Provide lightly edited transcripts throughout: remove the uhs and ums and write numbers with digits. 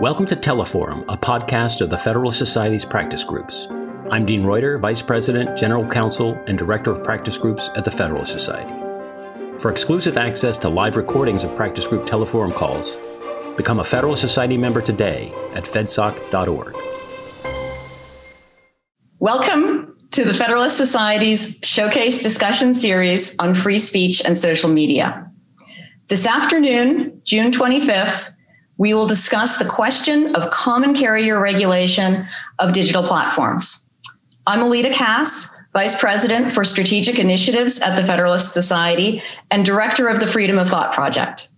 Welcome to Teleforum, a podcast of the Federalist Society's practice groups. I'm Dean Reuter, Vice President, General Counsel, and Director of Practice Groups at the Federalist Society. For exclusive access to live recordings of practice group Teleforum calls, become a Federalist Society member today at fedsoc.org. Welcome to the Federalist Society's Showcase discussion series on free speech and social media. This afternoon, June 25th, we will discuss the question of common carrier regulation of digital platforms. I'm Alita Cass, Vice President for Strategic Initiatives at the Federalist Society and Director of the Freedom of Thought Project.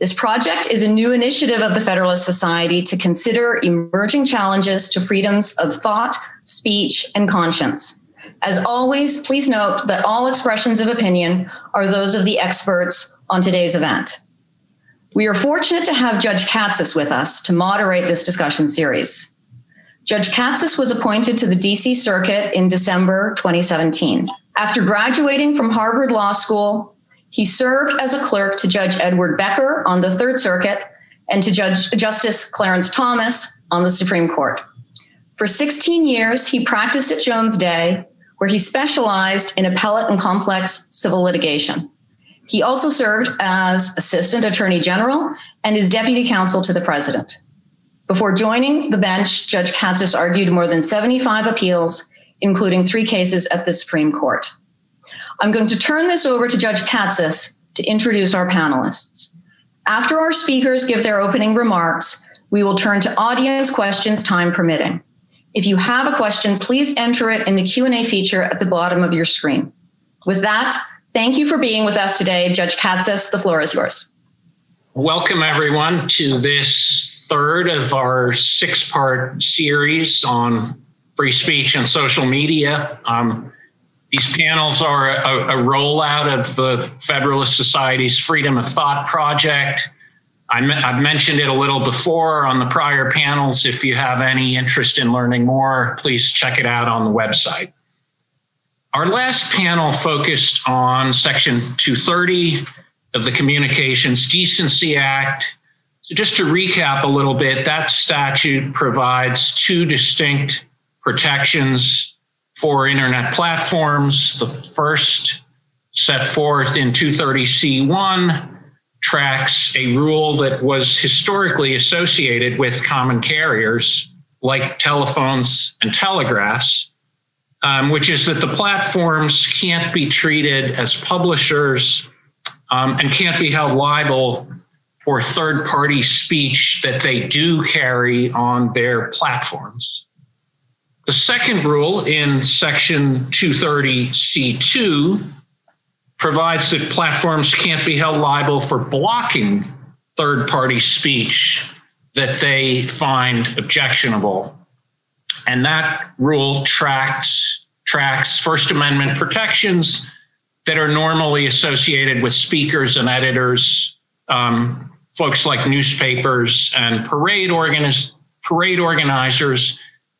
This project is a new initiative of the Federalist Society to consider emerging challenges to freedoms of thought, speech, and conscience. As always, please note that all expressions of opinion are those of the experts on today's event. We are fortunate to have Judge Katsas with us to moderate this discussion series. Judge Katsas was appointed to the DC Circuit in December 2017. After graduating from Harvard Law School, he served as a clerk to Judge Edward Becker on the Third Circuit and to Justice Clarence Thomas on the Supreme Court. For 16 years, he practiced at Jones Day, where he specialized in appellate and complex civil litigation. He also served as Assistant Attorney General and is Deputy Counsel to the President. Before joining the bench, Judge Katsas argued more than 75 appeals, including 3 cases at the Supreme Court. I'm going to turn this over to Judge Katsas to introduce our panelists. After our speakers give their opening remarks, we will turn to audience questions, time permitting. If you have a question, please enter it in the Q&A feature at the bottom of your screen. With that, thank you for being with us today. Judge Katsas, the floor is yours. Welcome everyone to this third of our 6-part series on free speech and social media. These panels are a rollout of the Federalist Society's Freedom of Thought Project. I've mentioned it a little before on the prior panels. If you have any interest in learning more, please check it out on the website. Our last panel focused on Section 230 of the Communications Decency Act. So just to recap a little bit, that statute provides 2 distinct protections for internet platforms. The first, set forth in 230C1, tracks a rule that was historically associated with common carriers like telephones and telegraphs, which is that the platforms can't be treated as publishers and can't be held liable for third-party speech that they do carry on their platforms. The second rule in Section 230C2 provides that platforms can't be held liable for blocking third-party speech that they find objectionable. And that rule tracks First Amendment protections that are normally associated with speakers and editors, folks like newspapers and parade organizers,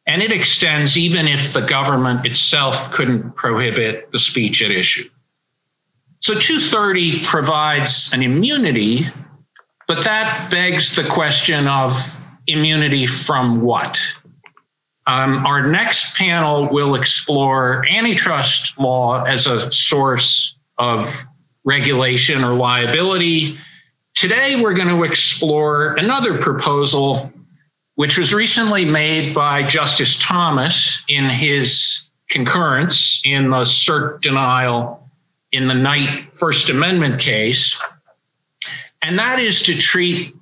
and it extends even if the government itself couldn't prohibit the speech at issue. So 230 provides an immunity, but that begs the question of immunity from what? Our next panel will explore antitrust law as a source of regulation or liability. Today, we're going to explore another proposal, which was recently made by Justice Thomas in his concurrence in the cert denial in the Knight First Amendment case. And that is to treat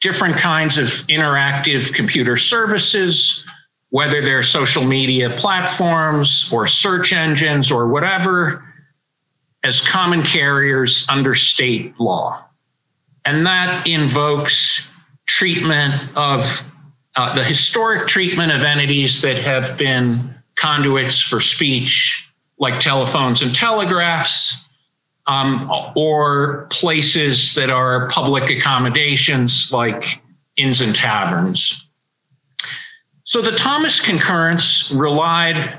different kinds of interactive computer services, whether they're social media platforms or search engines or whatever, as common carriers under state law. And that invokes treatment of the historic treatment of entities that have been conduits for speech, like telephones and telegraphs, or places that are public accommodations like inns and taverns. So the Thomas concurrence relied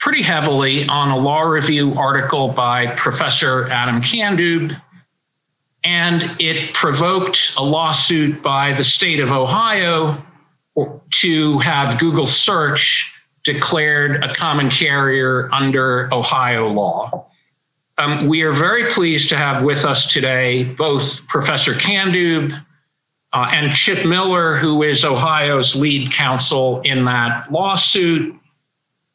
pretty heavily on a law review article by Professor Adam Candeub, and it provoked a lawsuit by the state of Ohio to have Google search declared a common carrier under Ohio law. We are very pleased to have with us today both Professor Candeub and Chip Miller, who is Ohio's lead counsel in that lawsuit.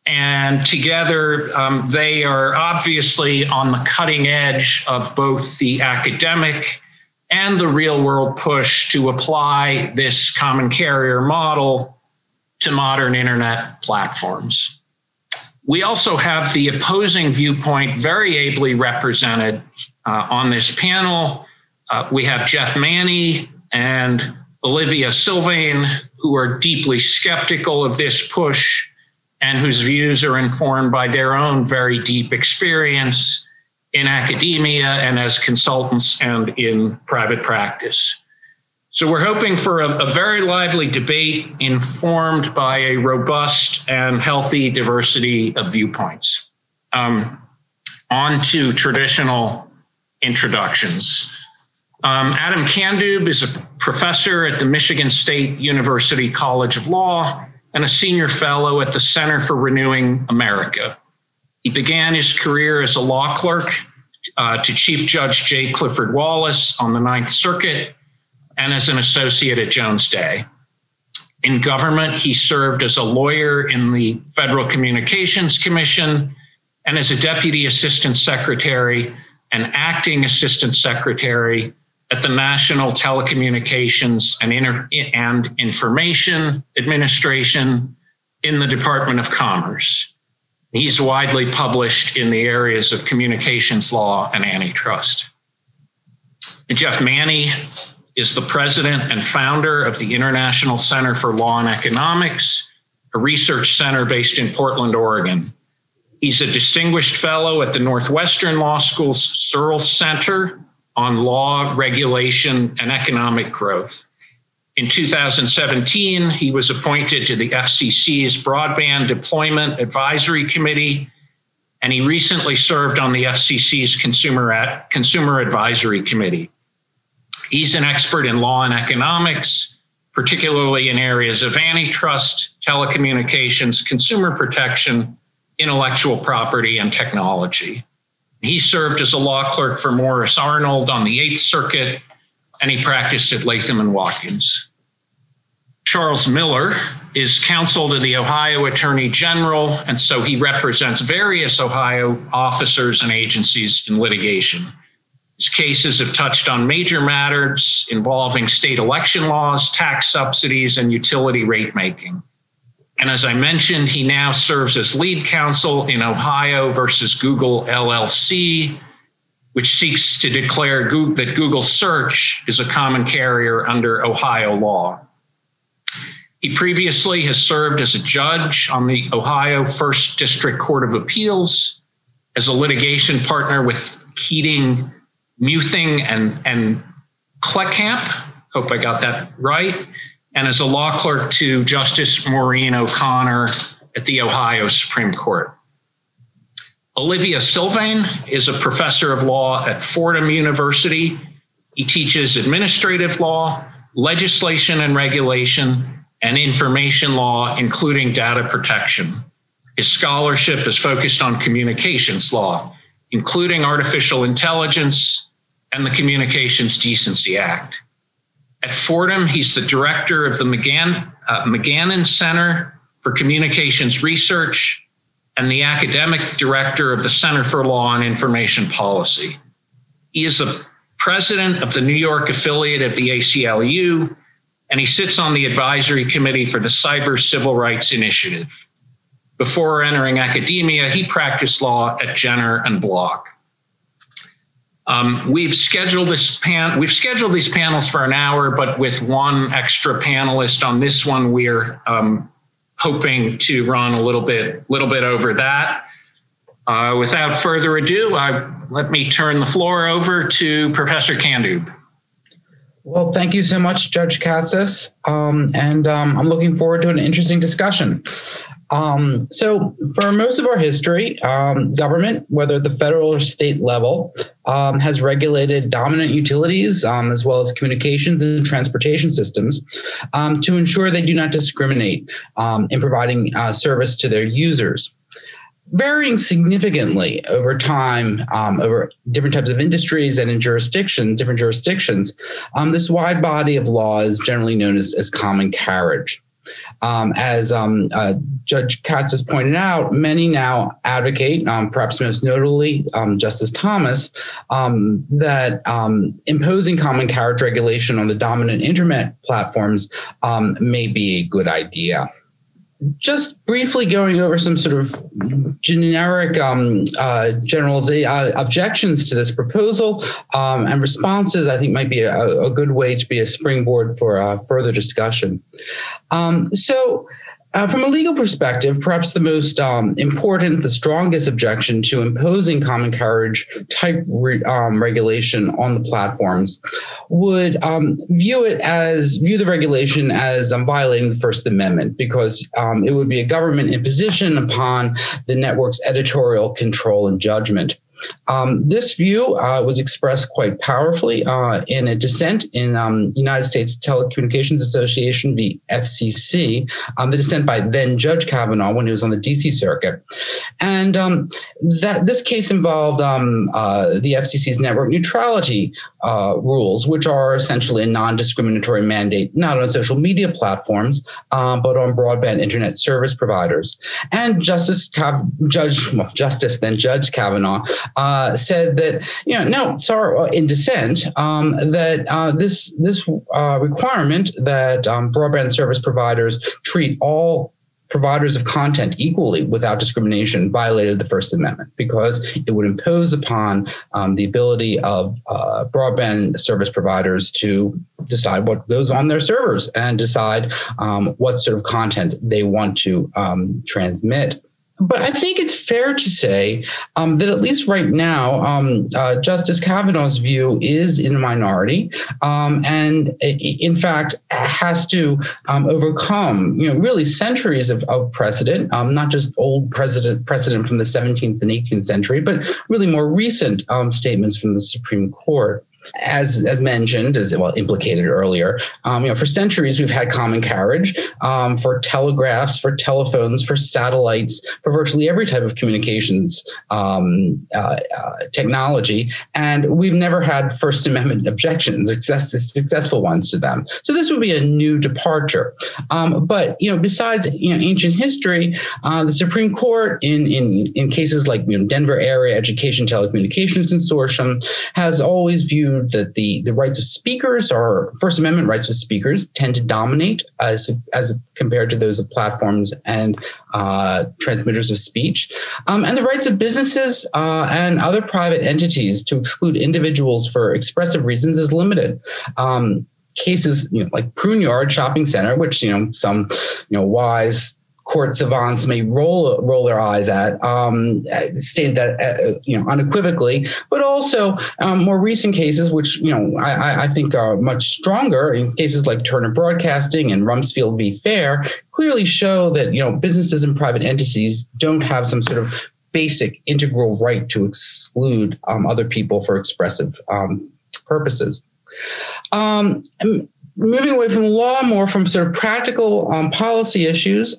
And together, they are obviously on the cutting edge of both the academic and the real world push to apply this common carrier model to modern internet platforms. We also have the opposing viewpoint very ably represented on this panel. We have Jeff Manne and Olivia Sylvain, who are deeply skeptical of this push and whose views are informed by their own very deep experience in academia and as consultants and in private practice. So we're hoping for a very lively debate informed by a robust and healthy diversity of viewpoints. On to traditional introductions. Adam Candeub is a professor at the Michigan State University College of Law and a senior fellow at the Center for Renewing America. He began his career as a law clerk to Chief Judge J. Clifford Wallace on the Ninth Circuit and as an associate at Jones Day. In government, he served as a lawyer in the Federal Communications Commission and as a Deputy Assistant Secretary and Acting Assistant Secretary at the National Telecommunications and Information Administration in the Department of Commerce. He's widely published in the areas of communications law and antitrust. And Jeff Manne is the president and founder of the International Center for Law and Economics, a research center based in Portland, Oregon. He's a distinguished fellow at the Northwestern Law School's Searle Center on Law, Regulation, and Economic Growth. In 2017, he was appointed to the FCC's Broadband Deployment Advisory Committee, and he recently served on the FCC's Consumer Advisory Committee. He's an expert in law and economics, particularly in areas of antitrust, telecommunications, consumer protection, intellectual property, and technology. He served as a law clerk for Morris Arnold on the Eighth Circuit, and he practiced at Latham and Watkins. Charles Miller is counsel to the Ohio Attorney General, and so he represents various Ohio officers and agencies in litigation. His cases have touched on major matters involving state election laws, tax subsidies, and utility rate making. And as I mentioned, he now serves as lead counsel in Ohio versus Google LLC, which seeks to declare that Google search is a common carrier under Ohio law. He previously has served as a judge on the Ohio First District Court of Appeals, as a litigation partner with Keating, Muthing, and Kleckamp, hope I got that right, and as a law clerk to Justice Maureen O'Connor at the Ohio Supreme Court. Olivia Sylvain is a professor of law at Fordham University. He teaches administrative law, legislation and regulation, and information law, including data protection. His scholarship is focused on communications law, including artificial intelligence and the Communications Decency Act. At Fordham, he's the director of the McGannon Center for Communications Research and the academic director of the Center for Law and Information Policy. He is the president of the New York affiliate of the ACLU, and he sits on the advisory committee for the Cyber Civil Rights Initiative. Before entering academia, he practiced law at Jenner and Block. We've scheduled these panels for an hour, but with one extra panelist on this one, we're hoping to run a little bit over that. Without further ado, let me turn the floor over to Professor Candeub. Well, thank you so much, Judge Katsas. I'm looking forward to an interesting discussion. So for most of our history, government, whether the federal or state level, has regulated dominant utilities as well as communications and transportation systems to ensure they do not discriminate in providing service to their users. Varying significantly over time, over different types of industries and in different jurisdictions, this wide body of law is generally known as common carriage. As Judge Katsas has pointed out, many now advocate, perhaps most notably Justice Thomas, that imposing common carriage regulation on the dominant internet platforms may be a good idea. Just briefly going over some sort of generic objections to this proposal and responses, I think might be a good way to be a springboard for further discussion. From a legal perspective, perhaps the most important, the strongest objection to imposing common carriage type regulation on the platforms would view the regulation as violating the First Amendment, because it would be a government imposition upon the network's editorial control and judgment. This view was expressed quite powerfully in a dissent in United States Telecommunications Association v. FCC, the dissent by then Judge Kavanaugh when he was on the DC Circuit. And this case involved the FCC's network neutrality rules, which are essentially a non-discriminatory mandate, not on social media platforms, but on broadband internet service providers. And Justice Kavanaugh said that, in dissent, that this requirement that broadband service providers treat all providers of content equally without discrimination violated the First Amendment, because it would impose upon the ability of broadband service providers to decide what goes on their servers and decide what sort of content they want to transmit. But I think it's fair to say that at least right now, Justice Kavanaugh's view is in a minority, and in fact has to overcome, really centuries of precedent, not just old precedent from the 17th and 18th century, but really more recent statements from the Supreme Court. As mentioned, as well implicated earlier, for centuries we've had common carriage for telegraphs, for telephones, for satellites, for virtually every type of communications technology, and we've never had First Amendment objections, successful ones to them. So this would be a new departure. But besides ancient history, the Supreme Court in cases like Denver Area Education Telecommunications Consortium has always viewed that the rights of speakers, or First Amendment rights of speakers, tend to dominate as compared to those of platforms and transmitters of speech. And the rights of businesses and other private entities to exclude individuals for expressive reasons is limited. Cases like Pruneyard Shopping Center, which some wise court savants may roll their eyes at, stated that unequivocally, but also more recent cases, which I think are much stronger, in cases like Turner Broadcasting and Rumsfeld v. Fair, clearly show that businesses and private entities don't have some sort of basic integral right to exclude other people for expressive purposes. Moving away from law, more from sort of practical policy issues,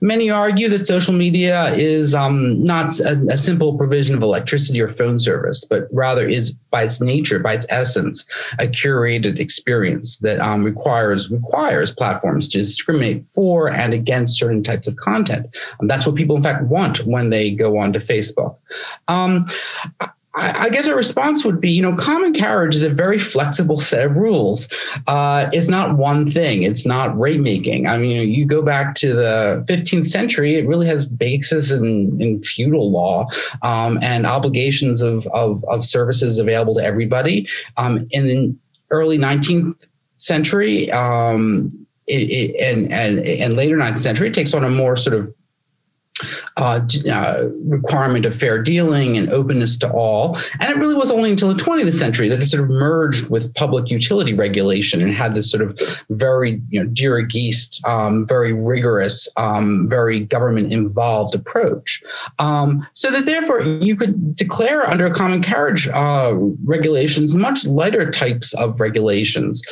many argue that social media is not a simple provision of electricity or phone service, but rather is by its nature, by its essence, a curated experience that requires platforms to discriminate for and against certain types of content. And that's what people, in fact, want when they go onto Facebook. I guess a response would be, common carriage is a very flexible set of rules. It's not one thing. It's not rate making. I mean, you go back to the 15th century, it really has basis in feudal law and obligations of services available to everybody. In the early 19th century and later 19th century, it takes on a more sort of requirement of fair dealing and openness to all. And it really was only until the 20th century that it sort of merged with public utility regulation and had this sort of very, de rigiste, very rigorous, very government-involved approach. So that therefore you could declare under common carriage regulations much lighter types of regulations,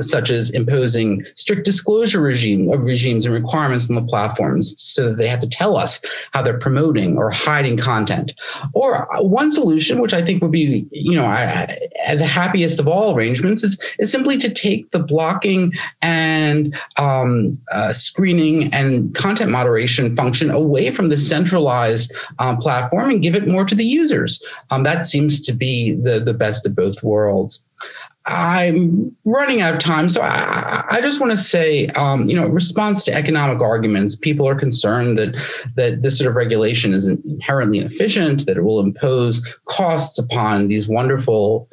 such as imposing strict disclosure regimes and requirements on the platforms so that they have to tell us how they're promoting or hiding content. Or one solution, which I think would be, the happiest of all arrangements, is simply to take the blocking and screening and content moderation function away from the centralized platform and give it more to the users. That seems to be the best of both worlds. I'm running out of time, so I just want to say, in response to economic arguments, people are concerned that this sort of regulation is inherently inefficient, that it will impose costs upon these wonderful,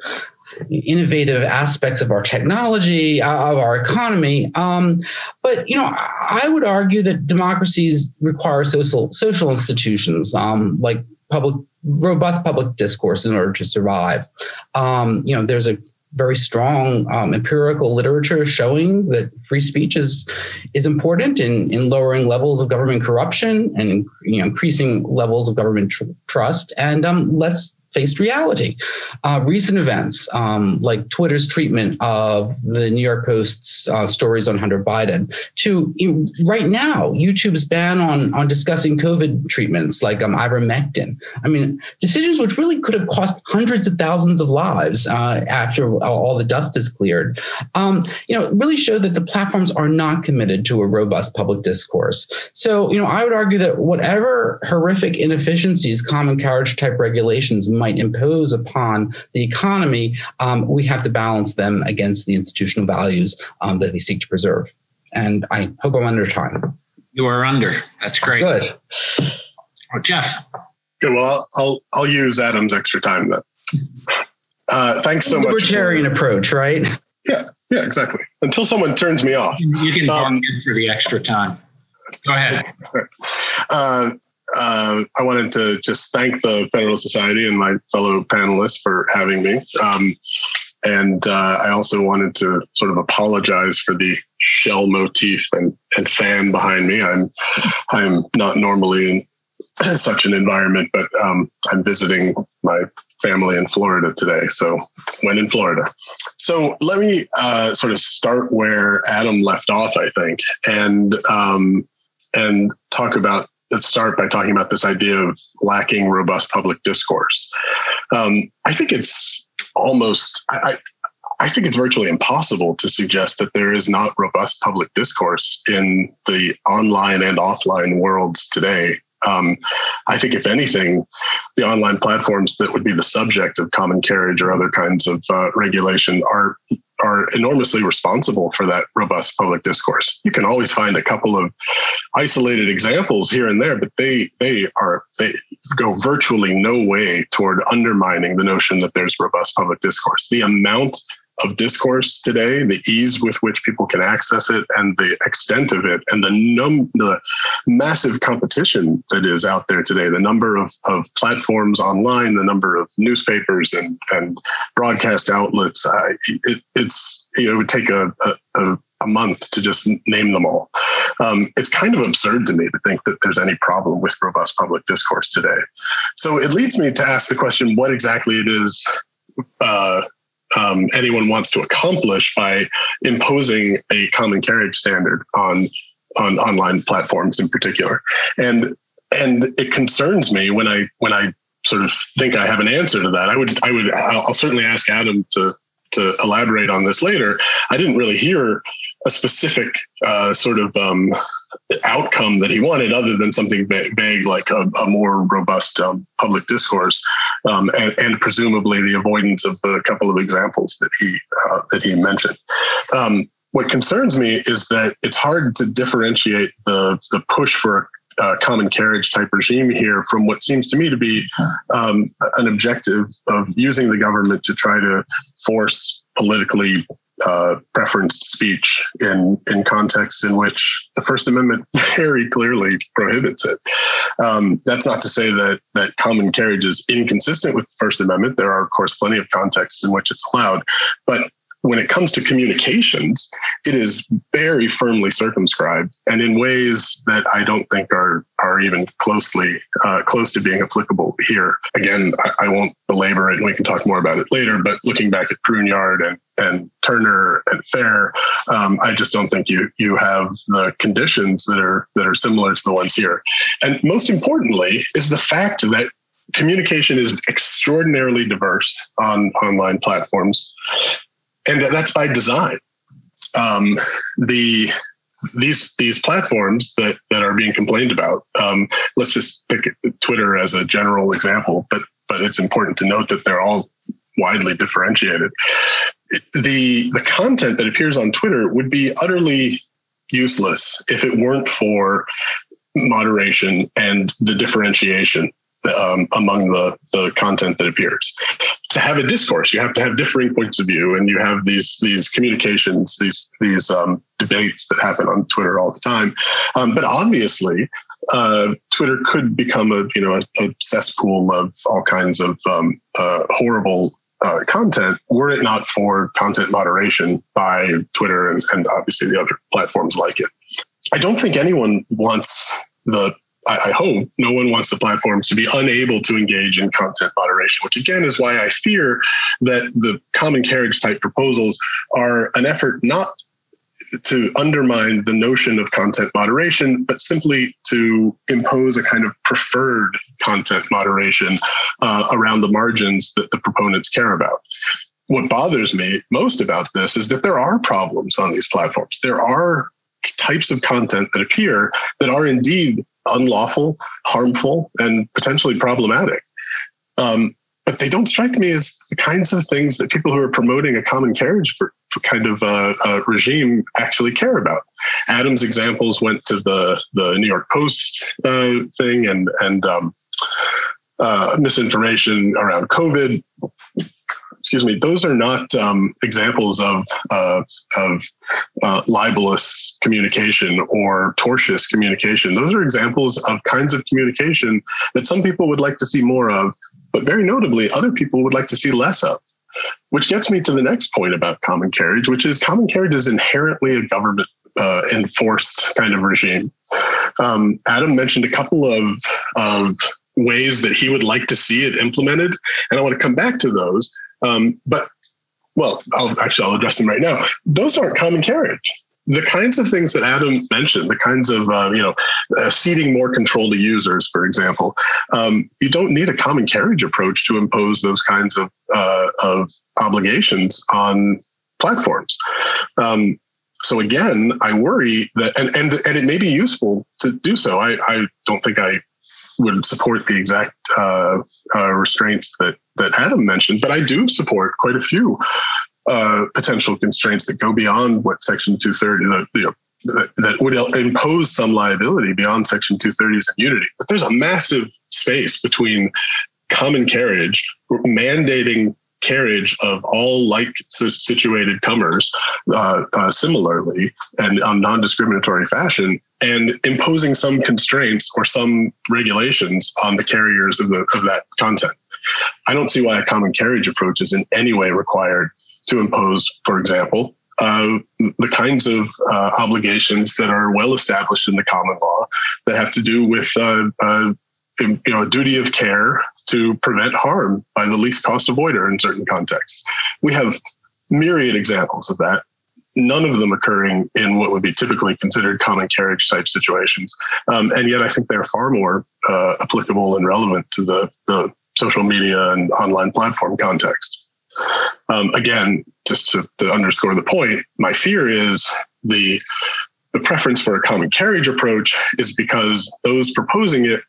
innovative aspects of our technology, of our economy. But, I would argue that democracies require social institutions, like robust public discourse in order to survive. There's a very strong empirical literature showing that free speech is important in lowering levels of government corruption and increasing levels of government trust. And let's face reality. Recent events like Twitter's treatment of the New York Post's stories on Hunter Biden to right now, YouTube's ban on discussing COVID treatments like ivermectin. I mean, decisions which really could have cost hundreds of thousands of lives after all the dust is cleared, really show that the platforms are not committed to a robust public discourse. So, I would argue that whatever horrific inefficiencies common carriage type regulations might impose upon the economy, we have to balance them against the institutional values that they seek to preserve. And I hope I'm under time. You are under. That's great. Good. Well, Jeff. Good. Well, I'll use Adam's extra time then. Thanks so much. Libertarian approach, right? Yeah, exactly. Until someone turns me off. You can bargain for the extra time. Go ahead. I wanted to just thank the Federalist Society and my fellow panelists for having me. I also wanted to sort of apologize for the shell motif and fan behind me. I'm not normally in such an environment, but I'm visiting my family in Florida today. So let me sort of start where Adam left off, I think, and talk about let's start by talking about this idea of lacking robust public discourse. I think it's I think it's virtually impossible to suggest that there is not robust public discourse in the online and offline worlds today. I think if anything, the online platforms that would be the subject of common carriage or other kinds of regulation are enormously responsible for that robust public discourse. You can always find a couple of isolated examples here and there, but they go virtually no way toward undermining the notion that there's robust public discourse. The amount of discourse today, the ease with which people can access it and the extent of it and the massive competition that is out there today, the number of platforms online, the number of newspapers and broadcast outlets, it would take a month to just name them all. It's kind of absurd to me to think that there's any problem with robust public discourse today. So it leads me to ask the question, what exactly it is anyone wants to accomplish by imposing a common carriage standard on online platforms in particular. And it concerns me when I sort of think I have an answer to that. I'll certainly ask Adam to elaborate on this later. I didn't really hear a specific sort of outcome that he wanted other than something vague like a more robust public discourse and presumably the avoidance of the couple of examples that he mentioned. What concerns me is that it's hard to differentiate the push for common carriage type regime here from what seems to me to be an objective of using the government to try to force politically preferenced speech in contexts in which the First Amendment very clearly prohibits it. That's not to say that common carriage is inconsistent with the First Amendment. There are, of course, plenty of contexts in which it's allowed. But when it comes to communications, it is very firmly circumscribed, and in ways that I don't think are even close to being applicable here. Again, I won't belabor it, and we can talk more about it later, but looking back at Pruneyard and Turner and Fair, I just don't think you have the conditions that are similar to the ones here. And most importantly is the fact that communication is extraordinarily diverse on online platforms. And that's by design. These platforms that are being complained about, let's just pick Twitter as a general example, but it's important to note that they're all widely differentiated. The content that appears on Twitter would be utterly useless if it weren't for moderation and the differentiation among the content that appears. To have a discourse, you have to have differing points of view, and you have these communications, these debates that happen on Twitter all the time. But obviously, Twitter could become a cesspool of all kinds of horrible content were it not for content moderation by Twitter and obviously the other platforms like it. I don't think anyone wants I hope no one wants the platforms to be unable to engage in content moderation, which again is why I fear that the common carriage type proposals are an effort not to undermine the notion of content moderation, but simply to impose a kind of preferred content moderation around the margins that the proponents care about. What bothers me most about this is that there are problems on these platforms. There are types of content that appear that are indeed unlawful, harmful, and potentially problematic. But they don't strike me as the kinds of things that people who are promoting a common carriage kind of regime actually care about. Adam's examples went to the New York Post thing and misinformation around COVID. Excuse me, those are not examples of libelous communication or tortious communication. Those are examples of kinds of communication that some people would like to see more of, but very notably, other people would like to see less of, which gets me to the next point about common carriage, which is common carriage is inherently a government enforced kind of regime. Adam mentioned a couple of ways that he would like to see it implemented, and I want to come back to those. I'll address them right now. Those aren't common carriage. The kinds of things that Adam mentioned, the kinds of, ceding more control to users, for example, you don't need a common carriage approach to impose those kinds of obligations on platforms. So again, I worry that, and it may be useful to do so. I don't think I would support the exact restraints that Adam mentioned, but I do support quite a few potential constraints that go beyond what Section 230, that would impose some liability beyond Section 230's immunity. But there's a massive space between common carriage, mandating carriage of all like situated comers similarly and on non-discriminatory fashion, and imposing some constraints or some regulations on the carriers of that content. I don't see why a common carriage approach is in any way required to impose, for example, the kinds of obligations that are well established in the common law that have to do with a duty of care to prevent harm by the least cost avoider in certain contexts. We have myriad examples of that, none of them occurring in what would be typically considered common carriage type situations. And yet I think they're far more applicable and relevant to the social media and online platform context. Again, just to underscore the point, my fear is the preference for a common carriage approach is because those proposing it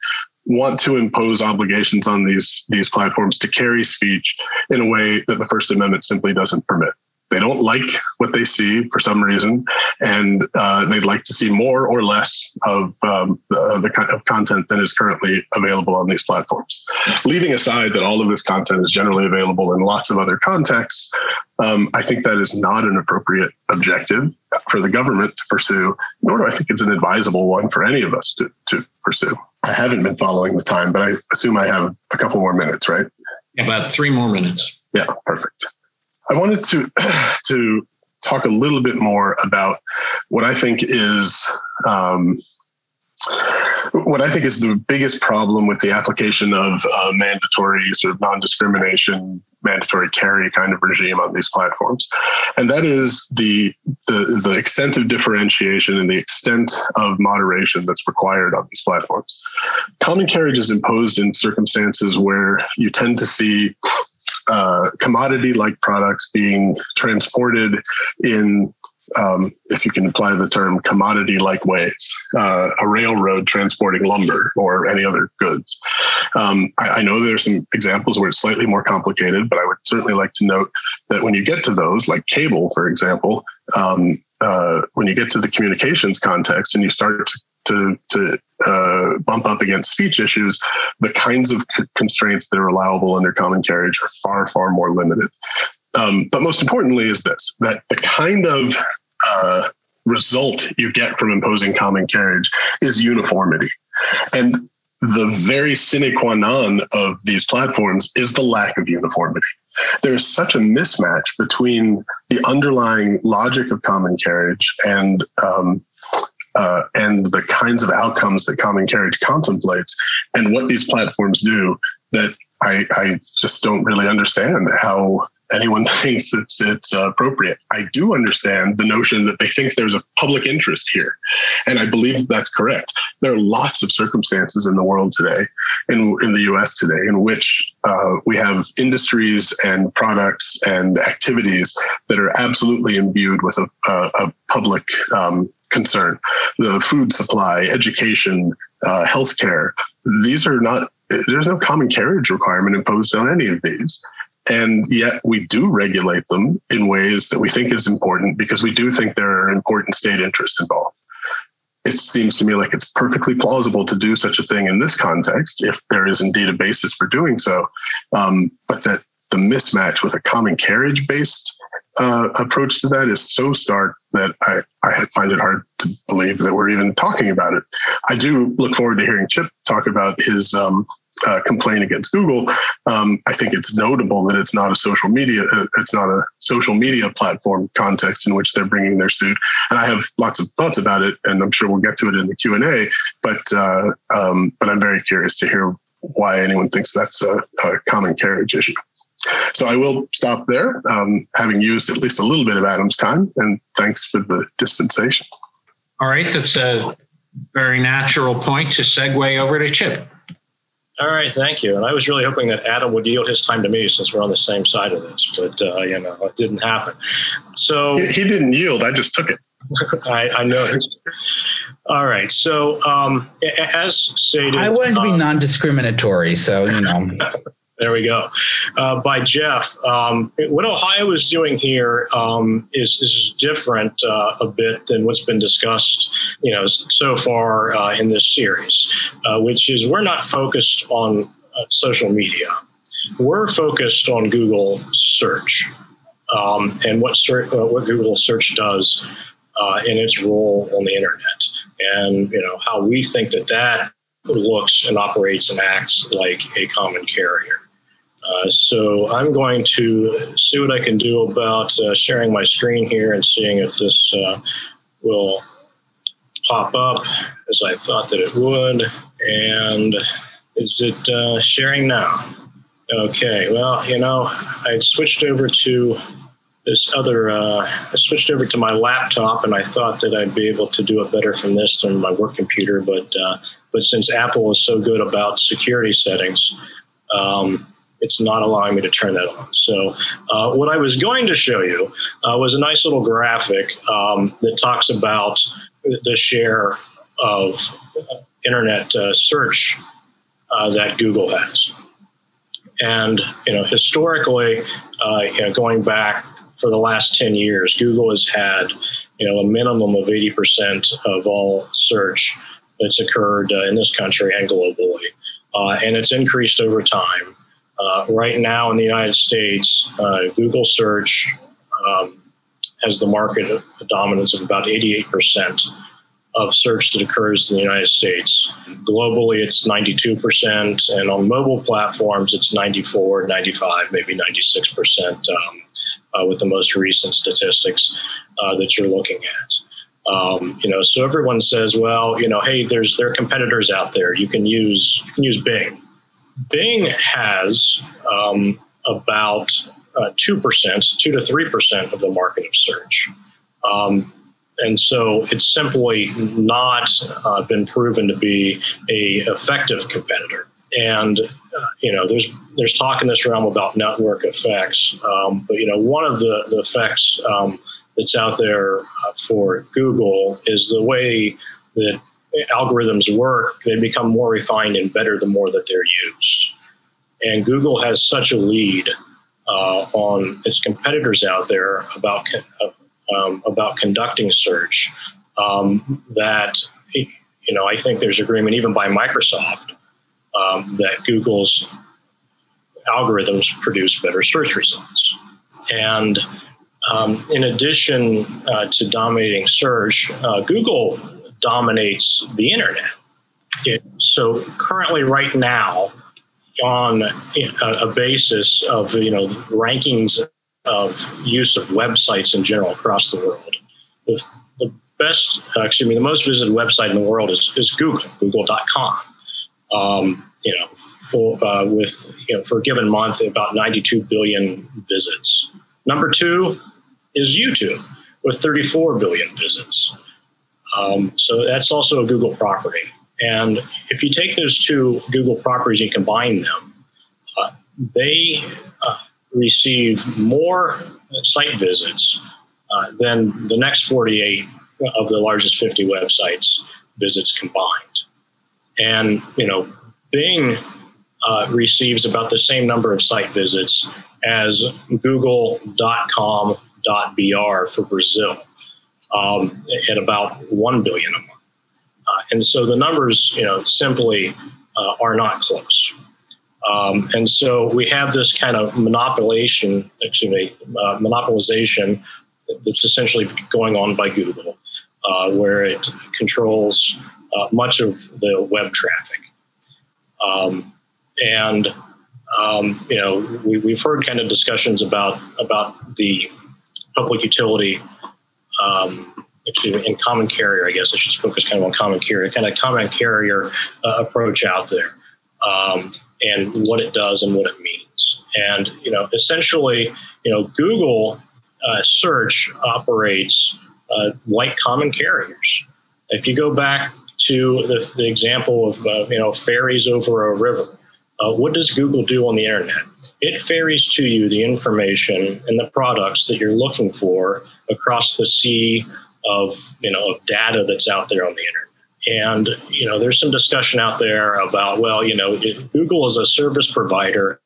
want to impose obligations on these platforms to carry speech in a way that the First Amendment simply doesn't permit. They don't like what they see for some reason, and they'd like to see more or less of the kind of content that is currently available on these platforms. Leaving aside that all of this content is generally available in lots of other contexts, I think that is not an appropriate objective for the government to pursue, nor do I think it's an advisable one for any of us to pursue. I haven't been following the time, but I assume I have a couple more minutes, right? About 3 more minutes. Yeah, perfect. I wanted to talk a little bit more about what I think is the biggest problem with the application of a mandatory sort of non-discrimination, mandatory carry kind of regime on these platforms, and that is the extent of differentiation and the extent of moderation that's required on these platforms. Common carriage is imposed in circumstances where you tend to see commodity-like products being transported in, if you can apply the term, commodity-like ways, a railroad transporting lumber or any other goods. I know there's some examples where it's slightly more complicated, but I would certainly like to note that when you get to those, like cable, for example, when you get to the communications context and you start to bump up against speech issues, the kinds of constraints that are allowable under common carriage are far, far more limited. But most importantly is this, that the kind of result you get from imposing common carriage is uniformity. And the very sine qua non of these platforms is the lack of uniformity. There is such a mismatch between the underlying logic of common carriage and the kinds of outcomes that common carriage contemplates and what these platforms do, that I just don't really understand how anyone thinks it's appropriate. I do understand the notion that they think there's a public interest here, and I believe that's correct. There are lots of circumstances in the world today, in the US today, in which we have industries and products and activities that are absolutely imbued with a public concern. The food supply, education, healthcare, there's no common carriage requirement imposed on any of these. And yet we do regulate them in ways that we think is important because we do think there are important state interests involved. It seems to me like it's perfectly plausible to do such a thing in this context, if there is indeed a basis for doing so, but that the mismatch with a common carriage-based approach to that is so stark that I find it hard to believe that we're even talking about it. I do look forward to hearing Chip talk about his complaint against Google. I think it's notable that it's not a social media platform context in which they're bringing their suit, and I have lots of thoughts about it, and I'm sure we'll get to it in the Q&A. But I'm very curious to hear why anyone thinks that's a common carriage issue. So I will stop there, having used at least a little bit of Adam's time, and thanks for the dispensation. All right, that's a very natural point to segue over to Chip. All right, thank you. And I was really hoping that Adam would yield his time to me since we're on the same side of this, but it didn't happen. So he didn't yield. I just took it. I noticed. All right. So as stated, I wanted to be non-discriminatory. So there we go. By Jeff, what Ohio is doing here is different a bit than what's been discussed, so far in this series, which is we're not focused on social media. We're focused on Google search and what Google search does in its role on the internet, and how we think that looks and operates and acts like a common carrier. So I'm going to see what I can do about sharing my screen here and seeing if this will pop up as I thought that it would. And is it sharing now? Okay, well, I switched over to this other, I switched over to my laptop, and I thought that I'd be able to do it better from this than my work computer, but since Apple is so good about security settings, it's not allowing me to turn that on. So what I was going to show you was a nice little graphic that talks about the share of internet search that Google has. And, historically, going back for the last 10 years, Google has had, a minimum of 80% of all search that's occurred in this country and globally. And it's increased over time. Right now in the United States, Google search has the market dominance of about 88% of search that occurs in the United States. Globally, it's 92%, and on mobile platforms, it's 94, 95, maybe 96% with the most recent statistics that you're looking at. So everyone says, well, hey, there are competitors out there. You can use Bing. Bing has about 2%, 2 to 3% of the market of search. And so it's simply not been proven to be an effective competitor. And, there's talk in this realm about network effects. But, one of the effects that's out there for Google is the way that algorithms work. They become more refined and better the more that they're used. And Google has such a lead on its competitors out there about conducting search that, I think there's agreement even by Microsoft that Google's algorithms produce better search results. And in addition to dominating search, Google dominates the internet. So currently right now on a basis of, rankings of use of websites in general across the world. The most visited website in the world is Google, google.com. For a given month, about 92 billion visits. Number two is YouTube with 34 billion visits. So that's also a Google property. And if you take those two Google properties and combine them, they receive more site visits than the next 48 of the largest 50 websites visits combined. And, Bing receives about the same number of site visits as google.com.br for Brazil at about 1 billion a month. And so the numbers, simply are not close. And so we have this kind of monopolization that's essentially going on by Google, where it controls much of the web traffic. We've heard kind of discussions about the public utility, and common carrier, I guess I should focus kind of on common carrier approach out there. And what it does and what it means. And, essentially, Google search operates like common carriers. If you go back to the example of, ferries over a river, what does Google do on the internet? It ferries to you the information and the products that you're looking for across the sea of data that's out there on the internet. And, there's some discussion out there about, well, Google is a service provider,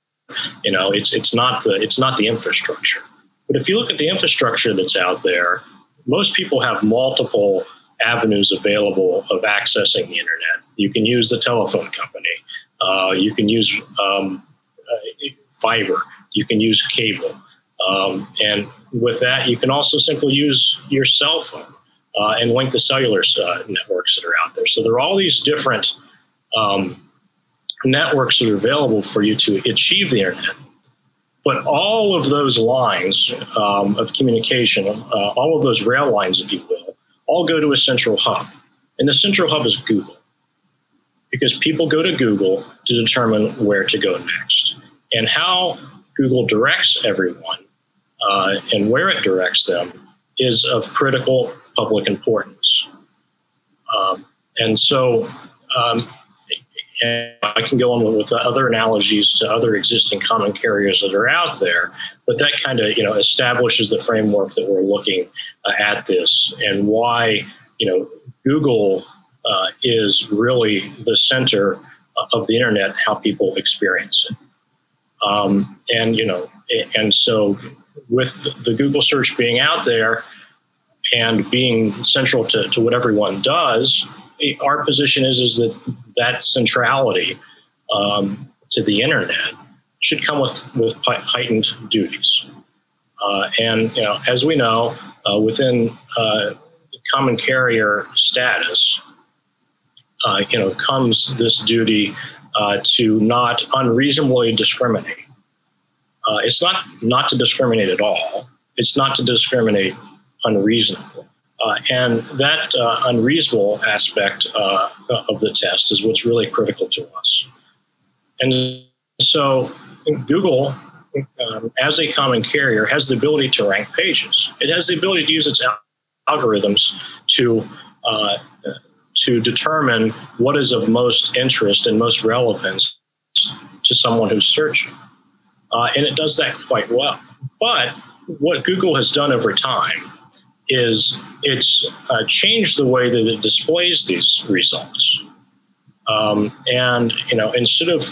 it's not the infrastructure. But if you look at the infrastructure that's out there, most people have multiple avenues available of accessing the internet. You can use the telephone company. You can use fiber. You can use cable. And with that, you can also simply use your cell phone. And link the cellular networks that are out there. So there are all these different networks that are available for you to achieve the internet. But all of those lines of communication, all of those rail lines, if you will, all go to a central hub. And the central hub is Google, because people go to Google to determine where to go next. And how Google directs everyone and where it directs them is of critical public importance. And I can go on with other analogies to other existing common carriers that are out there, but that kind of, establishes the framework that we're looking at this and why, Google is really the center of the internet, how people experience it. And, And so with the Google search being out there and being central to what everyone does, our position is that centrality to the internet should come with heightened duties. And you know, as we know, within common carrier status, you know, comes this duty to not unreasonably discriminate. It's not to discriminate at all. It's not to discriminate unreasonably. And that unreasonable aspect of the test is what's really critical to us. And so Google, as a common carrier, has the ability to rank pages. It has the ability to use its algorithms to determine what is of most interest and most relevance to someone who's searching. And it does that quite well. But what Google has done over time is it's changed the way that it displays these results. And you know, instead of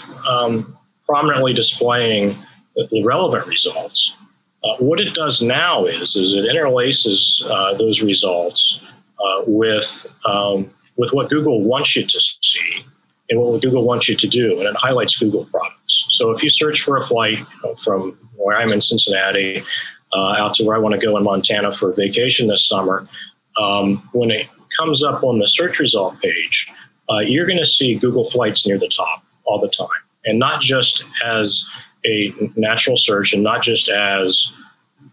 prominently displaying the relevant results, what it does now is it interlaces those results with what Google wants you to see and what Google wants you to do, and it highlights Google products. So if you search for a flight from where I'm in Cincinnati out to where I want to go in Montana for a vacation this summer, when it comes up on the search result page, you're going to see Google flights near the top all the time, and not just as a natural search and not just as,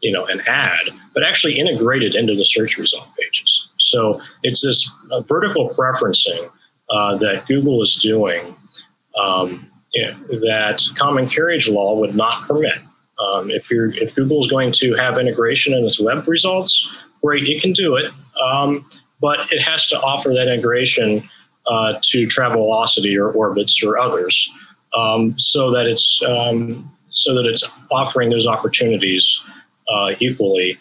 you know, an ad, but actually integrated into the search result pages. So it's this vertical preferencing that Google is doing that common carriage law would not permit. If Google is going to have integration in its web results, great, it can do it, but it has to offer that integration to Travelocity or Orbitz or others, so that it's offering those opportunities equally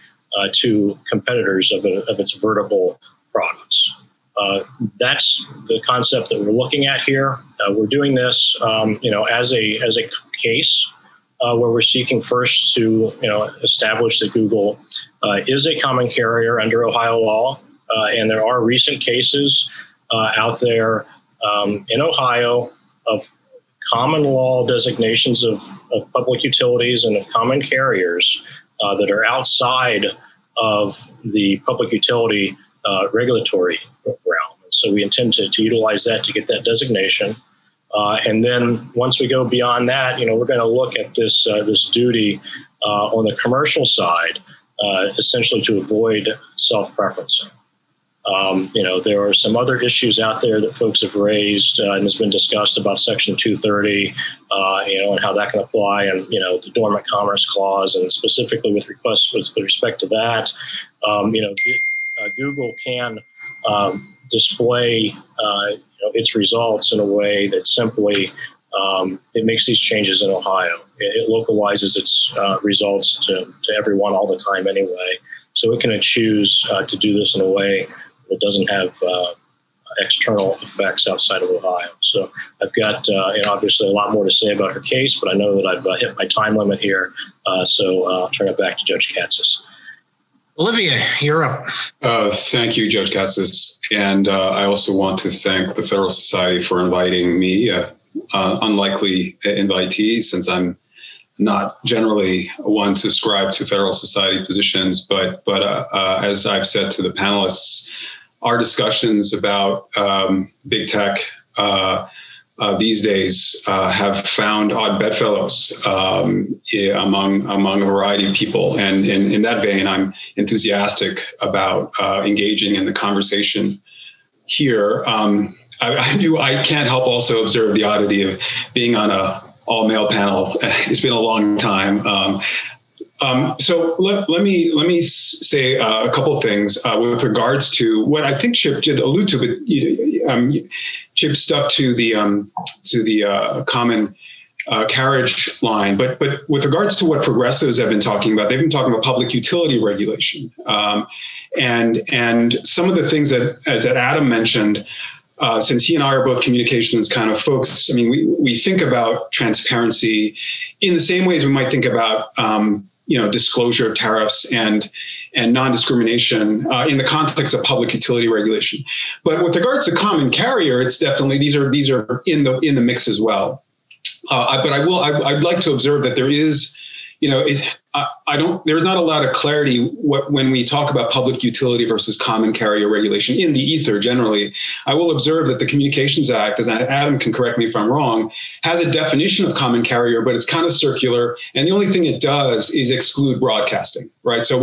to competitors of its vertical products. That's the concept that we're looking at here. We're doing this, you know, as a case where we're seeking first to, you know, establish that Google is a common carrier under Ohio law, and there are recent cases out there in Ohio of common law designations of public utilities and of common carriers that are outside of the public utility regulatory realm. So we intend to utilize that to get that designation. And then once we go beyond that, you know, we're going to look at this this duty on the commercial side, essentially to avoid self-preferencing. You know, there are some other issues out there that folks have raised and has been discussed about Section 230, you know, and how that can apply, and, you know, the Dormant Commerce Clause, and specifically with respect to that, you know, Google can display you know, its results in a way that simply it makes these changes in Ohio. It localizes its results to everyone all the time anyway, so it can choose to do this in a way that doesn't have external effects outside of Ohio. So I've got you know, obviously a lot more to say about her case, but I know that I've hit my time limit here, so I'll turn it back to Judge Katsas. Olivia, you're up. Thank you, Judge Katsas. And I also want to thank the Federalist Society for inviting me, unlikely invitee, since I'm not generally one to ascribe to Federalist Society positions. But as I've said to the panelists, our discussions about big tech these days have found odd bedfellows among a variety of people. And in that vein, I'm enthusiastic about engaging in the conversation here. I can't help also observe the oddity of being on a all-male panel. It's been a long time. So let me say a couple of things with regards to what I think Chip did allude to, but Chip stuck to the common carriage line. But with regards to what progressives have been talking about, they've been talking about public utility regulation, and some of the things that Adam mentioned. Since he and I are both communications kind of folks, I mean, we think about transparency in the same ways we might think about disclosure of tariffs and non-discrimination in the context of public utility regulation. But with regards to common carrier, it's definitely these are in the mix as well. But I'd like to observe that there is, there's not a lot of clarity when we talk about public utility versus common carrier regulation in the ether generally. I will observe that the Communications Act, as Adam can correct me if I'm wrong, has a definition of common carrier, but it's kind of circular. And the only thing it does is exclude broadcasting, right? So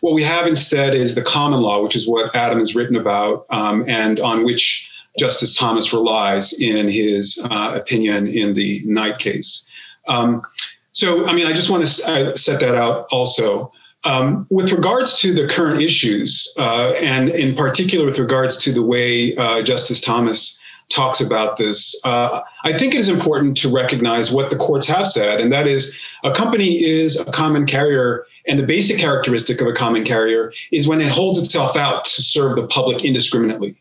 what we have instead is the common law, which is what Adam has written about and on which Justice Thomas relies in his opinion in the Knight case. I just want to set that out also. With regards to the current issues, and in particular with regards to the way Justice Thomas talks about this, I think it is important to recognize what the courts have said, and that is a company is a common carrier, and the basic characteristic of a common carrier is when it holds itself out to serve the public indiscriminately.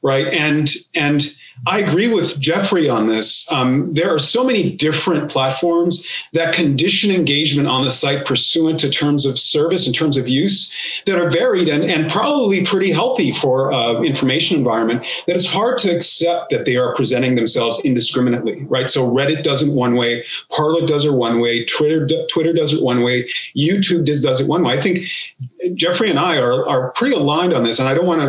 Right. And I agree with Jeffrey on this. There are so many different platforms that condition engagement on the site pursuant to terms of service and terms of use that are varied and probably pretty healthy for information environment that it's hard to accept that they are presenting themselves indiscriminately. Right. So Reddit does it one way. Parler does it one way. Twitter does it one way. YouTube does it one way. I think Jeffrey and I are pretty aligned on this, and I don't want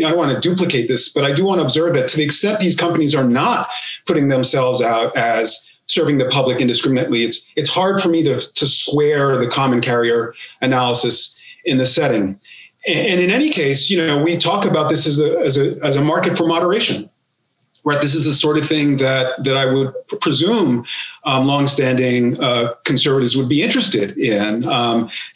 to duplicate this, but I do want to observe that to the extent these companies are not putting themselves out as serving the public indiscriminately, it's hard for me to square the common carrier analysis in the setting. And in any case, we talk about this as a market for moderation. Right, this is the sort of thing that I would presume longstanding conservatives would be interested in,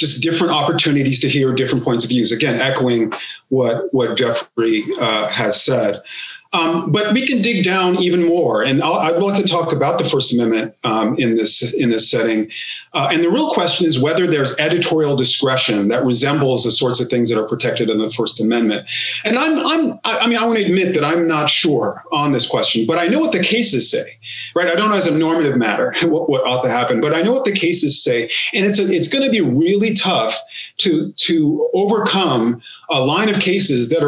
just different opportunities to hear different points of views. Again, echoing what Jeffrey has said. But we can dig down even more, and I'd like to talk about the First Amendment in this setting. And the real question is whether there's editorial discretion that resembles the sorts of things that are protected in the First Amendment. And I want to admit that I'm not sure on this question, but I know what the cases say, right? I don't know as a normative matter what ought to happen, but I know what the cases say, and it's going to be really tough to overcome a line of cases that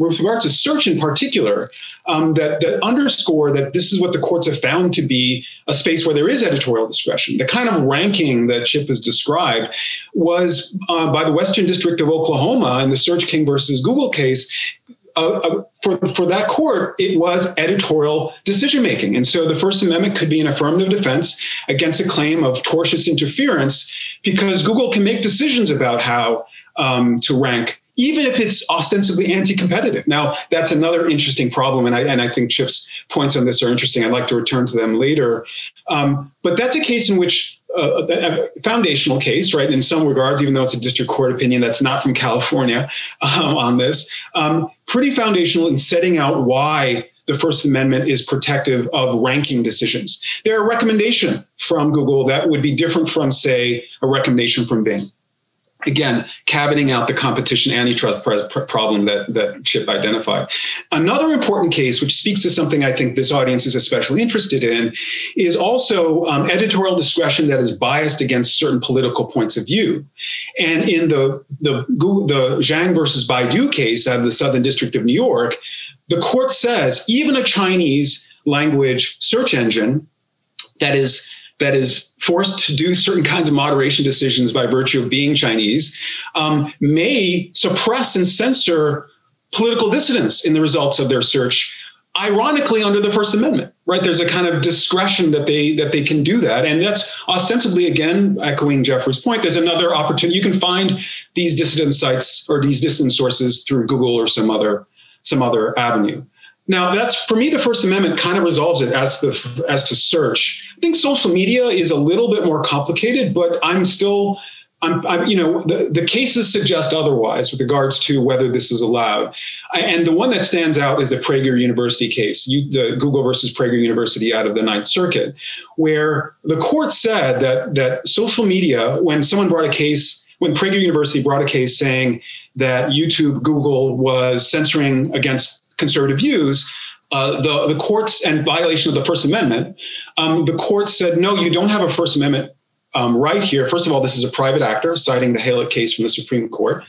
with regard to search in particular, that underscore that this is what the courts have found to be a space where there is editorial discretion. The kind of ranking that Chip has described was by the Western District of Oklahoma in the Search King versus Google case. For that court, it was editorial decision making. And so the First Amendment could be an affirmative defense against a claim of tortious interference because Google can make decisions about how to rank, even if it's ostensibly anti-competitive. Now, that's another interesting problem, and I think Chip's points on this are interesting. I'd like to return to them later. But that's a case in which, a foundational case, right, in some regards, even though it's a district court opinion that's not from California on this, pretty foundational in setting out why the First Amendment is protective of ranking decisions. There are recommendations from Google that would be different from, say, a recommendation from Bing. Again, cabining out the competition antitrust problem that Chip identified. Another important case, which speaks to something I think this audience is especially interested in, is also editorial discretion that is biased against certain political points of view. And in the Zhang versus Baidu case out of the Southern District of New York, the court says even a Chinese language search engine that is forced to do certain kinds of moderation decisions by virtue of being Chinese, may suppress and censor political dissidents in the results of their search, ironically under the First Amendment, right? There's a kind of discretion that they can do that. And that's ostensibly, again, echoing Jeffrey's point, there's another opportunity. You can find these dissident sites or these dissident sources through Google or some other avenue. Now, that's, for me, the First Amendment kind of resolves it as to search. I think social media is a little bit more complicated, but the cases suggest otherwise with regards to whether this is allowed. And the one that stands out is the Prager University case, the Google versus Prager University out of the Ninth Circuit, where the court said that social media, when Prager University brought a case saying that YouTube, Google was censoring against conservative views, the courts and violation of the First Amendment, the court said, no, you don't have a First Amendment right here. First of all, this is a private actor, citing the Halleck case from the Supreme Court.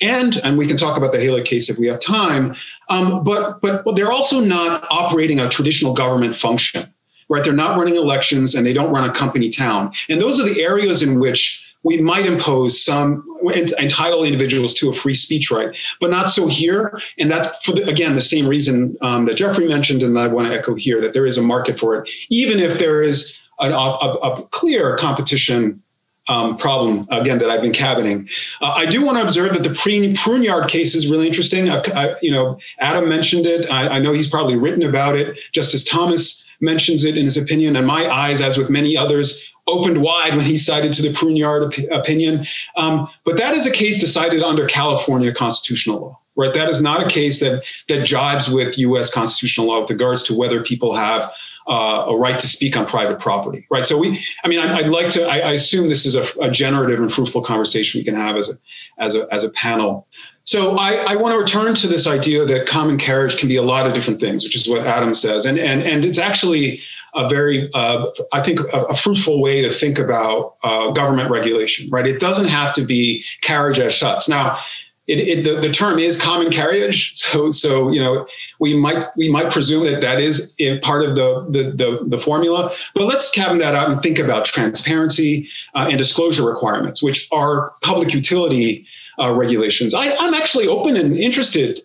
And we can talk about the Halleck case if we have time, but they're also not operating a traditional government function, right? They're not running elections and they don't run a company town. And those are the areas in which we might impose some, entitle individuals to a free speech right, but not so here. And that's, for the, again, the same reason that Jeffrey mentioned, and I want to echo here, that there is a market for it, even if there is a clear competition problem, again, that I've been cabining. I do want to observe that the Pruneyard case is really interesting. Adam mentioned it. I know he's probably written about it. Justice Thomas mentions it in his opinion, and my eyes, as with many others, opened wide when he cited to the Pruneyard opinion. But that is a case decided under California constitutional law, right? That is not a case that jives with US constitutional law with regards to whether people have a right to speak on private property, right? So I assume this is a generative and fruitful conversation we can have as a panel. So I want to return to this idea that common carriage can be a lot of different things, which is what Adam says. And it's actually a very, I think, a fruitful way to think about government regulation, right? It doesn't have to be carriage as such. Now, the term is common carriage, so we might presume that is part of the formula. But let's cabin that out and think about transparency and disclosure requirements, which are public utility regulations. I'm actually open and interested.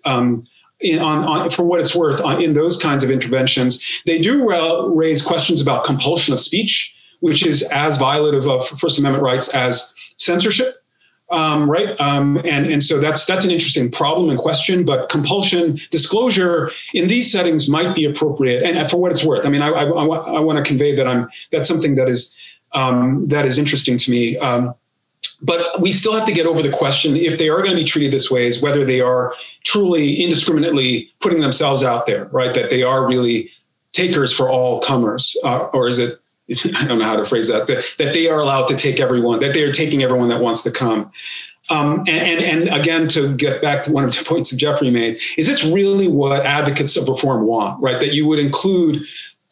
For what it's worth, in those kinds of interventions, they do raise questions about compulsion of speech, which is as violative of First Amendment rights as censorship, right? And so that's an interesting problem and question. But compulsion disclosure in these settings might be appropriate. And for what it's worth, I mean, I want to convey that that's something that is interesting to me. But we still have to get over the question, if they are going to be treated this way, is whether they are truly indiscriminately putting themselves out there, right? That they are really takers for all comers, or is it, I don't know how to phrase that they are allowed to take everyone, that they are taking everyone that wants to come. And again, to get back to one of the points that Jeffrey made, is this really what advocates of reform want, right? That you would include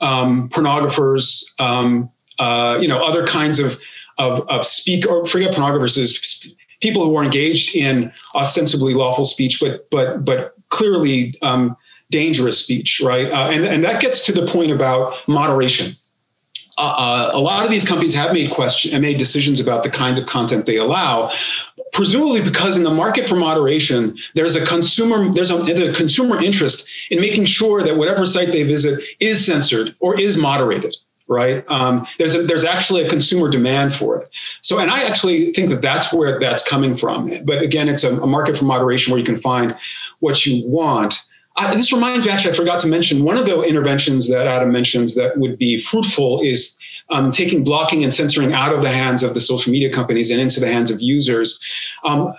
pornographers, other kinds of speak, or forget pornographers, people who are engaged in ostensibly lawful speech, but clearly dangerous speech, right? And that gets to the point about moderation. A lot of these companies have made decisions about the kinds of content they allow, presumably because in the market for moderation, there's a consumer interest in making sure that whatever site they visit is censored or is moderated. Right? There's actually a consumer demand for it. So, and I actually think that's where that's coming from. But again, it's a market for moderation where you can find what you want. This reminds me, actually, I forgot to mention, one of the interventions that Adam mentions that would be fruitful is taking blocking and censoring out of the hands of the social media companies and into the hands of users.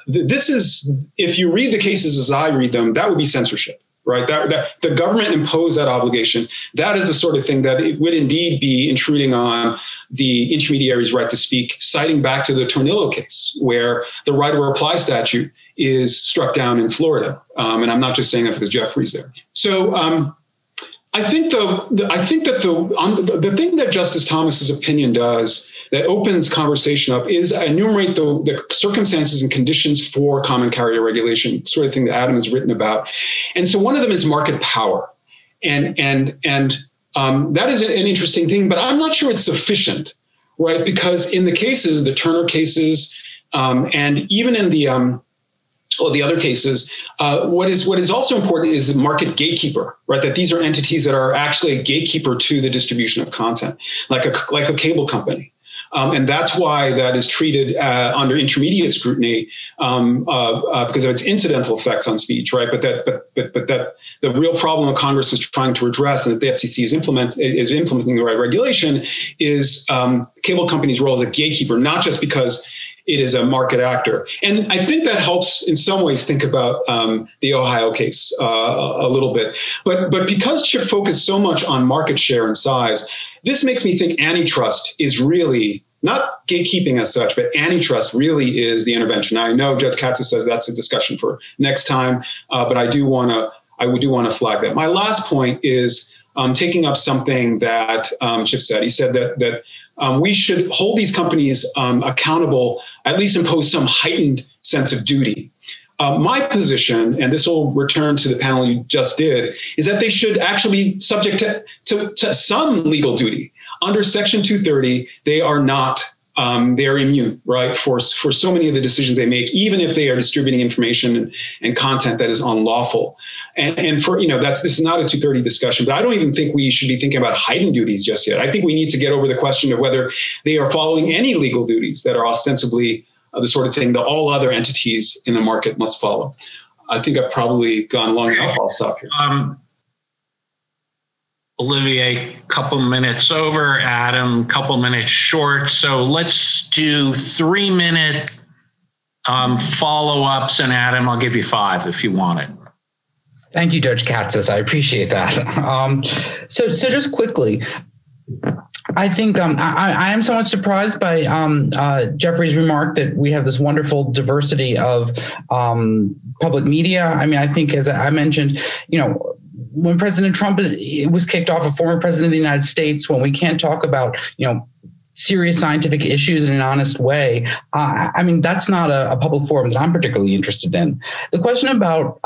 This is, if you read the cases as I read them, that would be censorship. Right, that the government imposed that obligation. That is the sort of thing that it would indeed be intruding on the intermediary's right to speak, citing back to the Tornillo case, where the right of reply statute is struck down in Florida. And I'm not just saying that because Jeffrey's there. So I think that the thing that Justice Thomas's opinion does that opens conversation up is enumerate the circumstances and conditions for common carrier regulation, sort of thing that Adam has written about. And so one of them is market power. And that is an interesting thing, but I'm not sure it's sufficient, right? Because in the cases, the Turner cases, and even in the other cases, what is also important is the market gatekeeper, right? That these are entities that are actually a gatekeeper to the distribution of content, like a cable company. And that's why that is treated under intermediate scrutiny because of its incidental effects on speech, right? But the real problem that Congress is trying to address, and that the FCC is implementing the right regulation, is cable companies' role as a gatekeeper, not just because it is a market actor. And I think that helps in some ways think about the Ohio case a little bit. But because Chip focused so much on market share and size, this makes me think antitrust is really not gatekeeping as such, but antitrust really is the intervention. Now, I know Judge Katsas says that's a discussion for next time, but I do want to I do want to flag that. My last point is taking up something that Chip said. He said that we should hold these companies accountable, at least impose some heightened sense of duty. My position, and this will return to the panel you just did, is that they should actually be subject to some legal duty. Under Section 230, they are not, they're immune, right, for so many of the decisions they make, even if they are distributing information and content that is unlawful. And for, you know, this is not a 230 discussion, but I don't even think we should be thinking about heightened duties just yet. I think we need to get over the question of whether they are following any legal duties that are ostensibly the sort of thing that all other entities in the market must follow. I think I've probably gone long enough. I'll stop here. Olivier, couple minutes over. Adam, couple minutes short. So let's do 3-minute follow-ups, and Adam, I'll give you 5 if you want it. Thank you, Judge Katsas. I appreciate that. So just quickly, I think I am somewhat surprised by Jeffrey's remark that we have this wonderful diversity of public media. I mean, I think, as I mentioned, you know, when President Trump was kicked off, a former president of the United States, when we can't talk about, you know, serious scientific issues in an honest way, I mean, that's not a public forum that I'm particularly interested in. The question about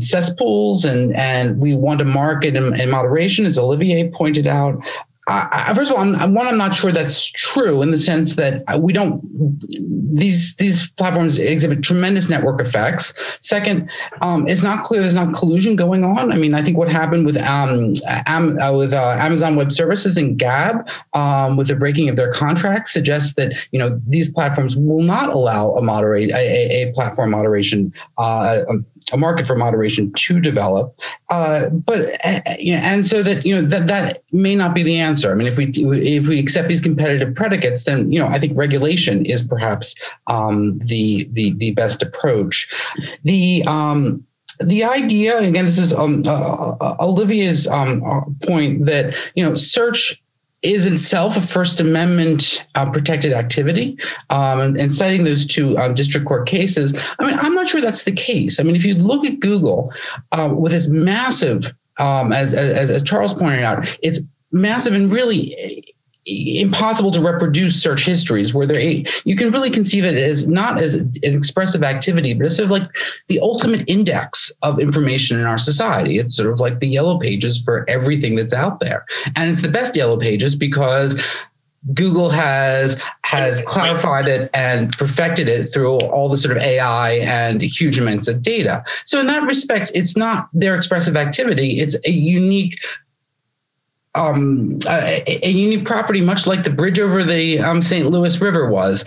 cesspools and we want to market in moderation, as Olivier pointed out. First of all, I'm not sure that's true in the sense that we don't, these platforms exhibit tremendous network effects. Second, it's not clear there's not collusion going on. I mean, I think what happened with Amazon Web Services and Gab with the breaking of their contracts suggests that, you know, these platforms will not allow a platform moderation, a market for moderation to develop. And so that, you know, that may not be the answer. I mean, if we accept these competitive predicates, then, you know, I think regulation is perhaps the best approach. The idea, again, this is Olivia's point that, you know, search is itself a First Amendment protected activity, and citing those two district court cases. I mean, I'm not sure that's the case. I mean, if you look at Google with its massive, as Charles pointed out, it's massive and really impossible to reproduce search histories where you can really conceive it as not as an expressive activity, but it's sort of like the ultimate index of information in our society. It's sort of like the yellow pages for everything that's out there. And it's the best yellow pages because Google has clarified it and perfected it through all the sort of AI and huge amounts of data. So in that respect, it's not their expressive activity. It's a unique a unique property, much like the bridge over the St. Louis River was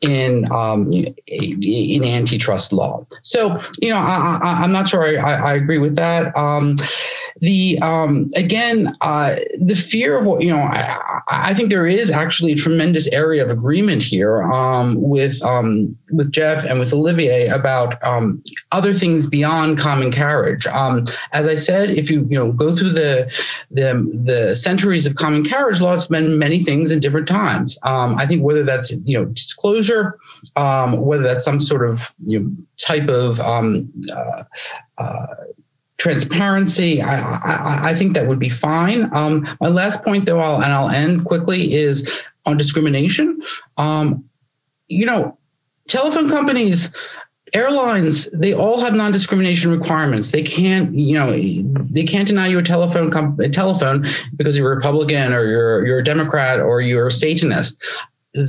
in antitrust law. So, you know, I'm not sure I agree with that. The fear of what, you know, I think there is actually a tremendous area of agreement here with Jeff and with Olivier about other things beyond common carriage. As I said, if you go through the centuries of common carriage law, has been many things in different times. I think whether that's, you know, disclosure, whether that's some sort of, you know, type of transparency, I think that would be fine. My last point, though, I'll end quickly, is on discrimination. You know, telephone companies, airlines, they all have non-discrimination requirements. They can't, you know, they can't deny you a telephone because you're a Republican or you're a Democrat or you're a Satanist.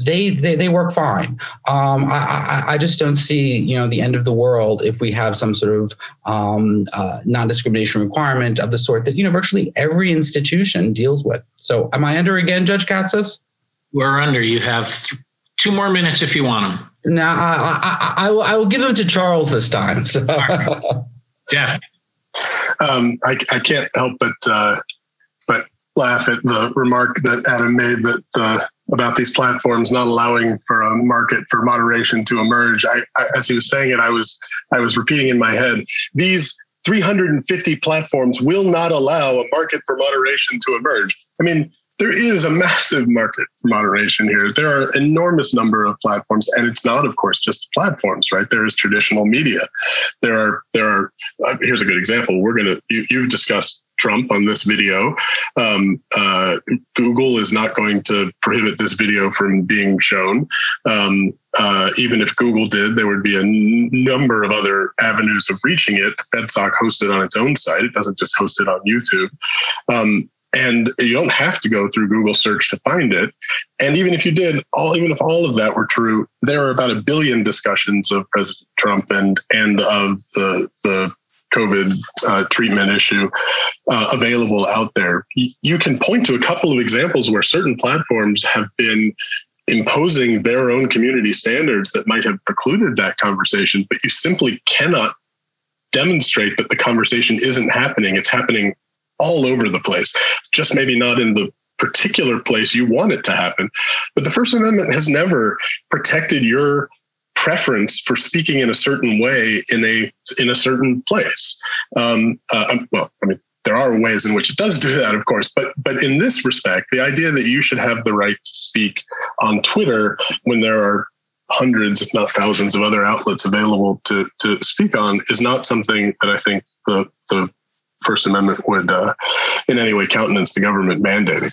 They work fine. I just don't see, you know, the end of the world if we have some sort of non-discrimination requirement of the sort that, you know, virtually every institution deals with. So am I under again, Judge Katsas? We're under. You have 2 more minutes if you want them. No, I will give them to Charles this time. So. Right. Yeah, I can't help but laugh at the remark that Adam made about these platforms not allowing for a market for moderation to emerge. I as he was saying it, I was repeating in my head, these 350 platforms will not allow a market for moderation to emerge. I mean, there is a massive market for moderation here. There are an enormous number of platforms, and it's not, of course, just platforms, right? There is traditional media. There are. Here's a good example. You've discussed Trump on this video. Google is not going to prohibit this video from being shown. Even if Google did, there would be a number of other avenues of reaching it. The FedSoc hosts it on its own site. It doesn't just host it on YouTube. And you don't have to go through Google search to find it. And even if you did, even if all of that were true, there are about a billion discussions of President Trump and of the COVID treatment issue available out there. You can point to a couple of examples where certain platforms have been imposing their own community standards that might have precluded that conversation, but you simply cannot demonstrate that the conversation isn't happening. It's happening all over the place, just maybe not in the particular place you want it to happen. But the First Amendment has never protected your preference for speaking in a certain way in a certain place. There are ways in which it does do that, of course, but in this respect, the idea that you should have the right to speak on Twitter when there are hundreds, if not thousands, of other outlets available to speak on is not something that I think the First Amendment would in any way countenance the government mandating.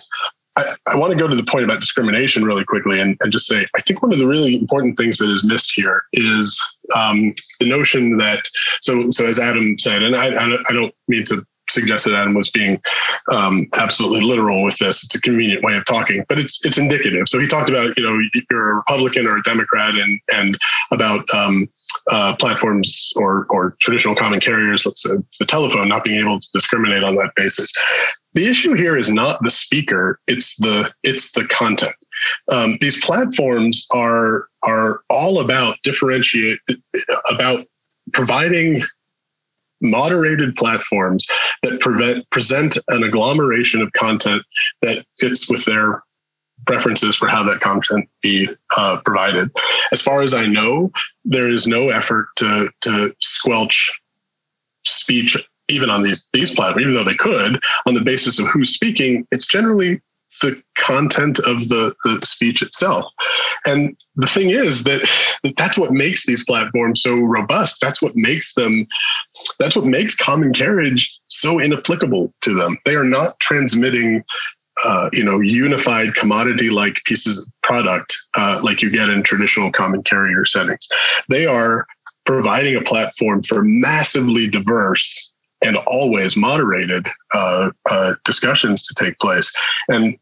I want to go to the point about discrimination really quickly and just say, I think one of the really important things that is missed here is the notion that, so as Adam said, and I don't mean to suggest that Adam was being absolutely literal with this. It's a convenient way of talking, but it's indicative. So he talked about, you're a Republican or a Democrat and about platforms or traditional common carriers, let's say the telephone, not being able to discriminate on that basis. The issue here is not the speaker, it's the content. These platforms are all about providing moderated platforms that present an agglomeration of content that fits with their preferences for how that content be provided. As far as I know, there is no effort to squelch speech, even on these platforms, even though they could, on the basis of who's speaking. It's generally the content of the speech itself. And the thing is that that's what makes these platforms so robust. That's what makes common carriage so inapplicable to them. They are not transmitting unified commodity-like pieces of product like you get in traditional common carrier settings. They are providing a platform for massively diverse and always moderated discussions to take place. And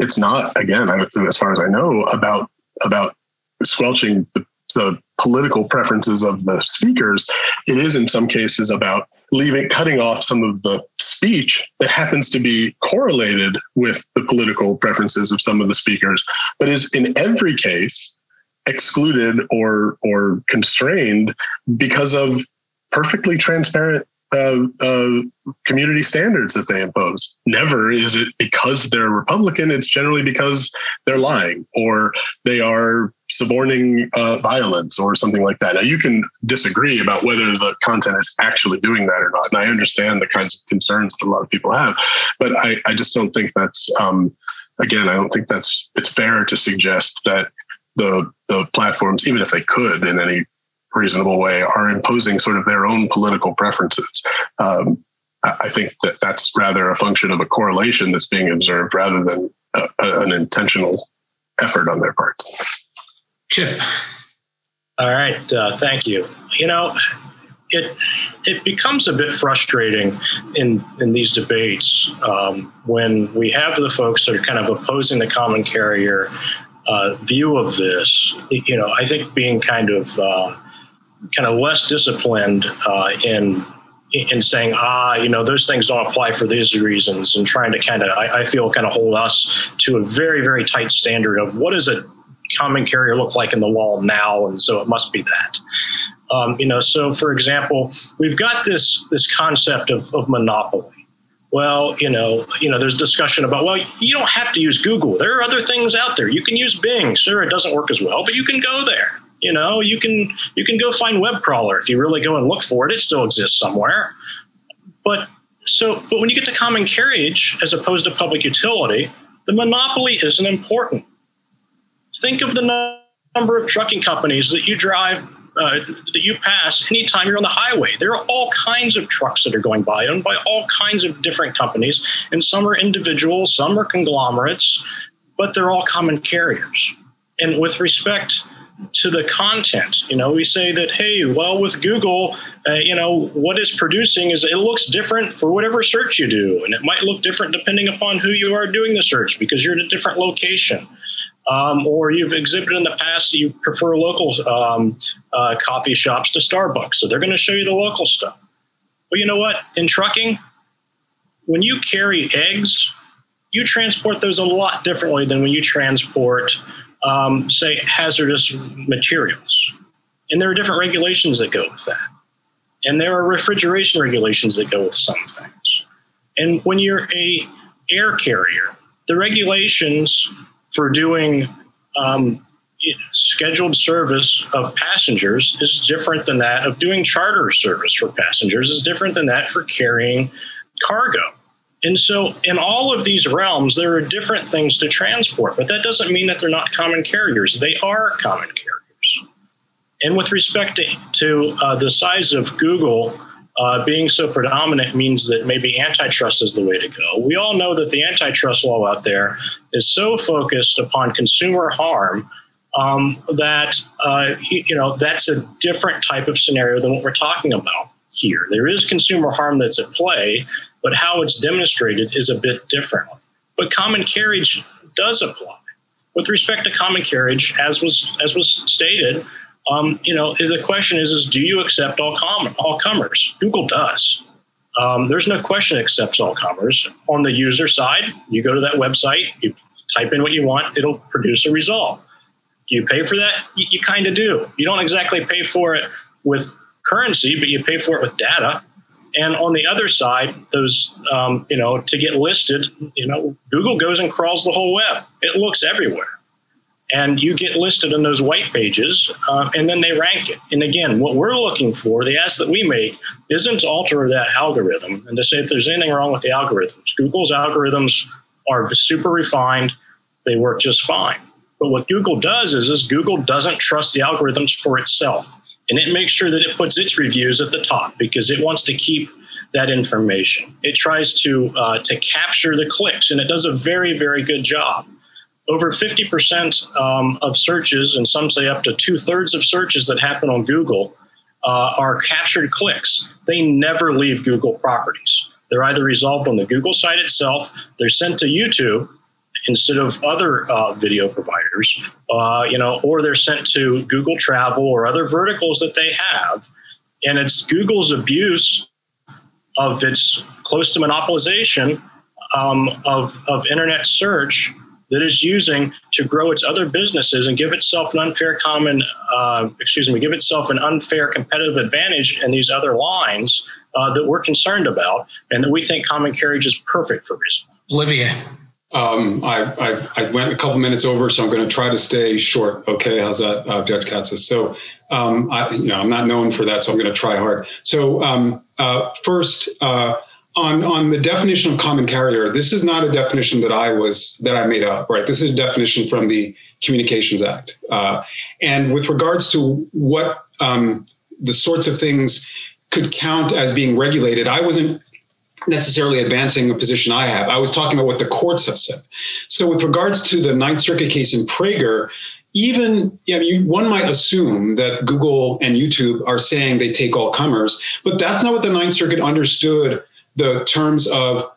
it's not, again, as far as I know, about squelching the political preferences of the speakers. It is in some cases about cutting off some of the speech that happens to be correlated with the political preferences of some of the speakers, but is in every case excluded or constrained because of perfectly transparent community standards that they impose. Never is it because they're Republican. It's generally because they're lying or they are suborning violence or something like that. Now, you can disagree about whether the content is actually doing that or not. And I understand the kinds of concerns that a lot of people have, but I just don't think that's, I don't think it's fair to suggest that the platforms, even if they could in any reasonable way, are imposing sort of their own political preferences. I think that's rather a function of a correlation that's being observed rather than an intentional effort on their parts. Chip. All right. Thank you. It becomes a bit frustrating in these debates when we have the folks that are kind of opposing the common carrier view of this. I think being kind of less disciplined in saying, those things don't apply for these reasons, and trying to I feel hold us to a very, very tight standard of what is a common carrier look like in the law now, and so it must be that. So for example, we've got this concept of monopoly. Well, there's discussion about, well, you don't have to use Google. There are other things out there. You can use Bing. Sure, it doesn't work as well, but you can go there. You can go find web crawler. If you really go and look for it, it still exists somewhere. But So, but when you get to common carriage as opposed to public utility, the monopoly isn't important. Think of the number of trucking companies that you drive, that you pass anytime you're on the highway. There are all kinds of trucks that are going by, owned by all kinds of different companies, and some are individuals, some are conglomerates, but they're all common carriers. And with respect to the content, you know, we say that, hey, well, with Google, you know, what it's producing is it looks different for whatever search you do, and it might look different depending upon who you are doing the search because you're in a different location. Or you've exhibited in the past that you prefer local coffee shops to Starbucks, so they're going to show you the local stuff. But you know what? In trucking, when you carry eggs, you transport those a lot differently than when you transport, say, hazardous materials. And there are different regulations that go with that. And there are refrigeration regulations that go with some things. And when you're a air carrier, the regulations for doing scheduled service of passengers is different than that of doing charter service for passengers, is different than that for carrying cargo. And so in all of these realms, there are different things to transport, but that doesn't mean that they're not common carriers. They are common carriers. And with respect to the size of Google, being so predominant means that maybe antitrust is the way to go. We all know that the antitrust law out there is so focused upon consumer harm that you know, that's a different type of scenario than what we're talking about here. There is consumer harm that's at play, but how it's demonstrated is a bit different. But common carriage does apply. With respect to common carriage, as was stated, you know, the question is do you accept all comers? Google does. There's no question it accepts all comers. On the user side, you go to that website, you type in what you want, it'll produce a result. Do you pay for that? You kind of do. You don't exactly pay for it with currency, but you pay for it with data. And on the other side, those, you know, to get listed, you know, Google goes and crawls the whole web. It looks everywhere. And you get listed in those white pages, and then they rank it. And again, what we're looking for, the ask that we make, isn't to alter that algorithm and to say if there's anything wrong with the algorithms. Google's algorithms are super refined. They work just fine. But what Google does is Google doesn't trust the algorithms for itself. And it makes sure that it puts its reviews at the top because it wants to keep that information. It tries to capture the clicks, and it does a very, very good job. Over 50% of searches, and some say up to 2/3 of searches that happen on Google are captured clicks. They never leave Google properties. They're either resolved on the Google site itself, they're sent to YouTube instead of other video providers, you know, or they're sent to Google Travel or other verticals that they have. And it's Google's abuse of its close to monopolization of internet search that it's using to grow its other businesses and give itself an unfair give itself an unfair competitive advantage in these other lines that we're concerned about and that we think common carriage is perfect for reason. Olivia. I went a couple minutes over, so I'm going to try to stay short. Okay, how's that, Judge Katsas? So, I'm not known for that, so I'm going to try hard. So, first, On the definition of common carrier, this is not a definition that I made up, right? This is a definition from the Communications Act. And with regards to what the sorts of things could count as being regulated, I wasn't necessarily advancing a position I have. I was talking about what the courts have said. So with regards to the Ninth Circuit case in Prager, one might assume that Google and YouTube are saying they take all comers, but that's not what the Ninth Circuit understood the terms of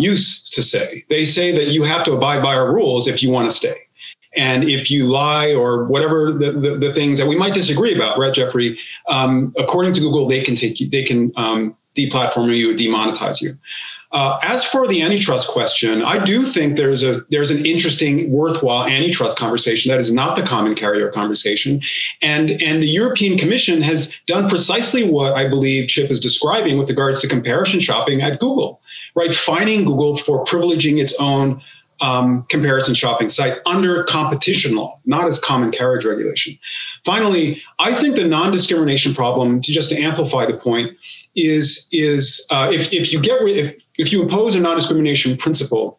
use to say. They say that you have to abide by our rules if you want to stay. And if you lie or whatever the things that we might disagree about, right, Jeffrey? According to Google, they can take you, they can deplatform you, demonetize you. As for the antitrust question, I do think there's an interesting, worthwhile antitrust conversation that is not the common carrier conversation. And the European Commission has done precisely what I believe Chip is describing with regards to comparison shopping at Google, right? Fining Google for privileging its own comparison shopping site under competition law, not as common carriage regulation. Finally, I think the non-discrimination problem, just to amplify the point, if you impose a non-discrimination principle,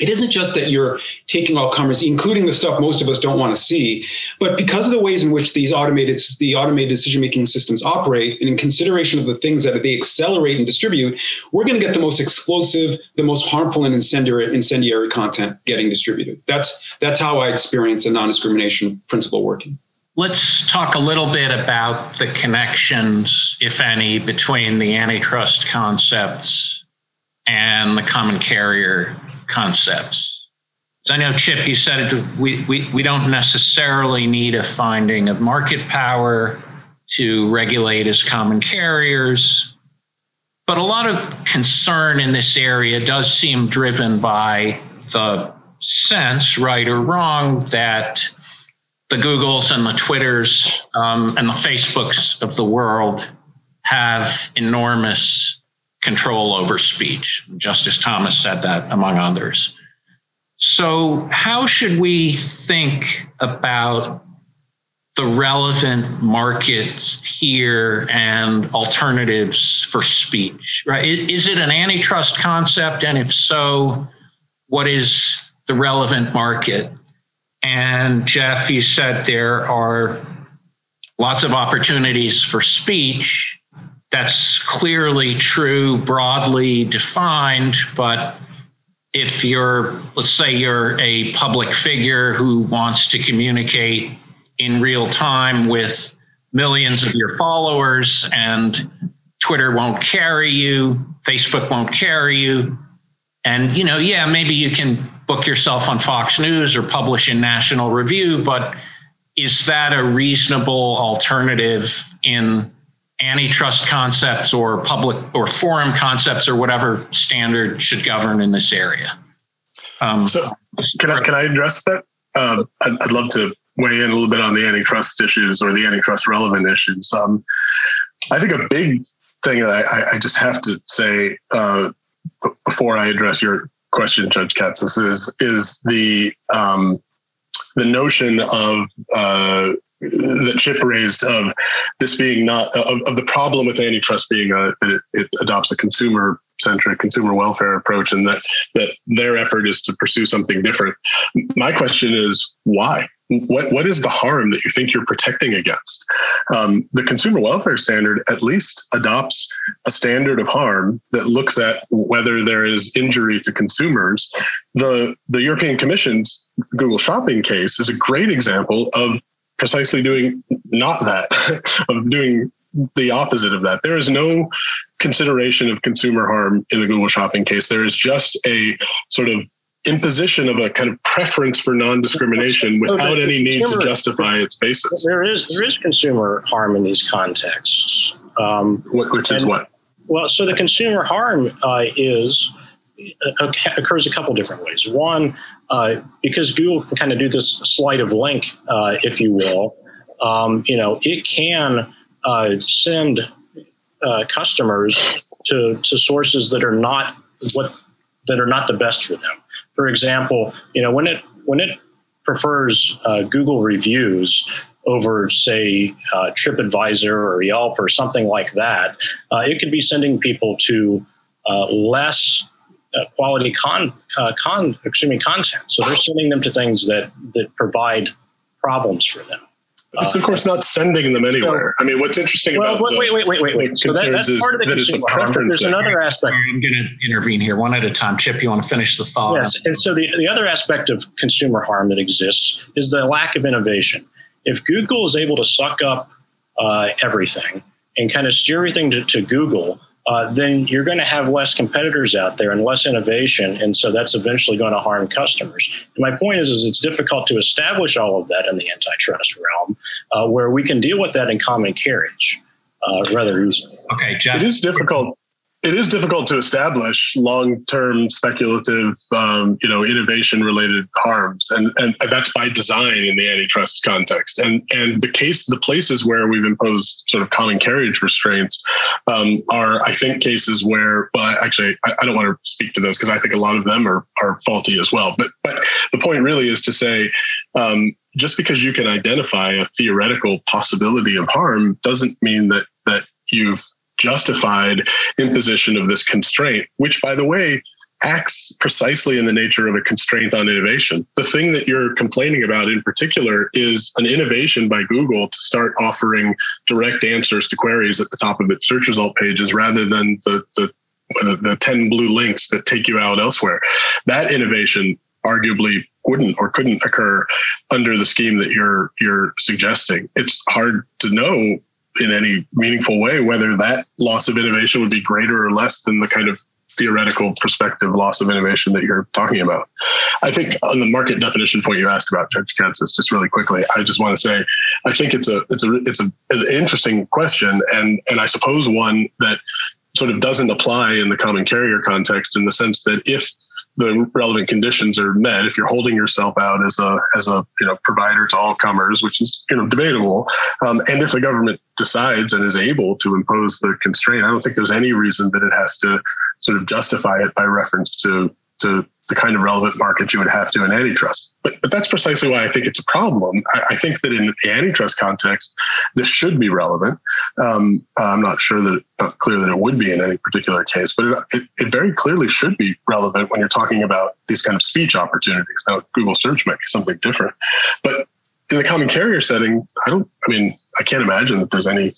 it isn't just that you're taking all comers, including the stuff most of us don't want to see, but because of the ways in which these automated decision-making systems operate, and in consideration of the things that they accelerate and distribute, we're going to get the most explosive, the most harmful and incendiary content getting distributed. That's how I experience a non-discrimination principle working. Let's talk a little bit about the connections, if any, between the antitrust concepts and the common carrier concepts. So I know, Chip, you said it, we don't necessarily need a finding of market power to regulate as common carriers, but a lot of concern in this area does seem driven by the sense, right or wrong, that the Googles and the Twitters and the Facebooks of the world have enormous control over speech. Justice Thomas said that, among others. So how should we think about the relevant markets here and alternatives for speech, right? Is it an antitrust concept? And if so, what is the relevant market? And Jeff, you said there are lots of opportunities for speech. That's clearly true, broadly defined, but if you're, let's say you're a public figure who wants to communicate in real time with millions of your followers and Twitter won't carry you, Facebook won't carry you, and you know, yeah, maybe you can book yourself on Fox News or publish in National Review, but is that a reasonable alternative in antitrust concepts or public or forum concepts or whatever standard should govern in this area? So can I address that? I'd love to weigh in a little bit on the antitrust issues or the antitrust relevant issues. I think a big thing that I just have to say before I address your question, Judge Katsas, is the notion of that Chip raised of this being not of the problem with antitrust being that it adopts a consumer-centric, consumer welfare approach, and that their effort is to pursue something different. My question is why? What is the harm that you think you're protecting against? The consumer welfare standard at least adopts a standard of harm that looks at whether there is injury to consumers. The European Commission's Google Shopping case is a great example of precisely doing not that, of doing the opposite of that. There is no consideration of consumer harm in the Google Shopping case. There is just a sort of imposition of a kind of preference for non-discrimination without any need to justify its basis. There is consumer harm in these contexts. Which is what? Well, so the consumer harm occurs a couple different ways. One, because Google can kind of do this sleight of link, if you will, it can send customers to sources that are not the best for them. For example, when it prefers Google reviews over, say, TripAdvisor or Yelp or something like that, it could be sending people to less quality content. So they're sending them to things that provide problems for them. It's of course not sending them anywhere. So, what's interesting about wait. So that's part of the consumer harm. There's another aspect. I'm going to intervene here one at a time. Chip, you want to finish the thought? Yes. And so the other aspect of consumer harm that exists is the lack of innovation. If Google is able to suck up everything and kind of steer everything to Google, then you're going to have less competitors out there and less innovation, and so that's eventually going to harm customers. And my point is it's difficult to establish all of that in the antitrust realm, where we can deal with that in common carriage rather easily. Okay, Jeff. It is difficult to establish long-term speculative, innovation-related harms, and that's by design in the antitrust context. And the places where we've imposed sort of common carriage restraints are, I think, cases where. Well, actually, I don't want to speak to those because I think a lot of them are faulty as well. But the point really is to say. Just because you can identify a theoretical possibility of harm doesn't mean that you've justified imposition of this constraint, which, by the way, acts precisely in the nature of a constraint on innovation. The thing that you're complaining about in particular is an innovation by Google to start offering direct answers to queries at the top of its search result pages rather than the 10 blue links that take you out elsewhere. That innovation arguably wouldn't or couldn't occur under the scheme that you're suggesting. It's hard to know in any meaningful way whether that loss of innovation would be greater or less than the kind of theoretical perspective loss of innovation that you're talking about. I think on the market definition point you asked about, Judge Katsas, just really quickly, I just want to say, I think it's an interesting question, and I suppose one that sort of doesn't apply in the common carrier context, in the sense that if the relevant conditions are met, if you're holding yourself out as a provider to all comers, which is debatable, and if the government decides and is able to impose the constraint, I don't think there's any reason that it has to sort of justify it by reference to the kind of relevant market you would have to in antitrust. But that's precisely why I think it's a problem. I think that in the antitrust context, this should be relevant. Not clear that it would be in any particular case, but it very clearly should be relevant when you're talking about these kind of speech opportunities. Now, Google search might be something different, but in the common carrier setting, I can't imagine that there's any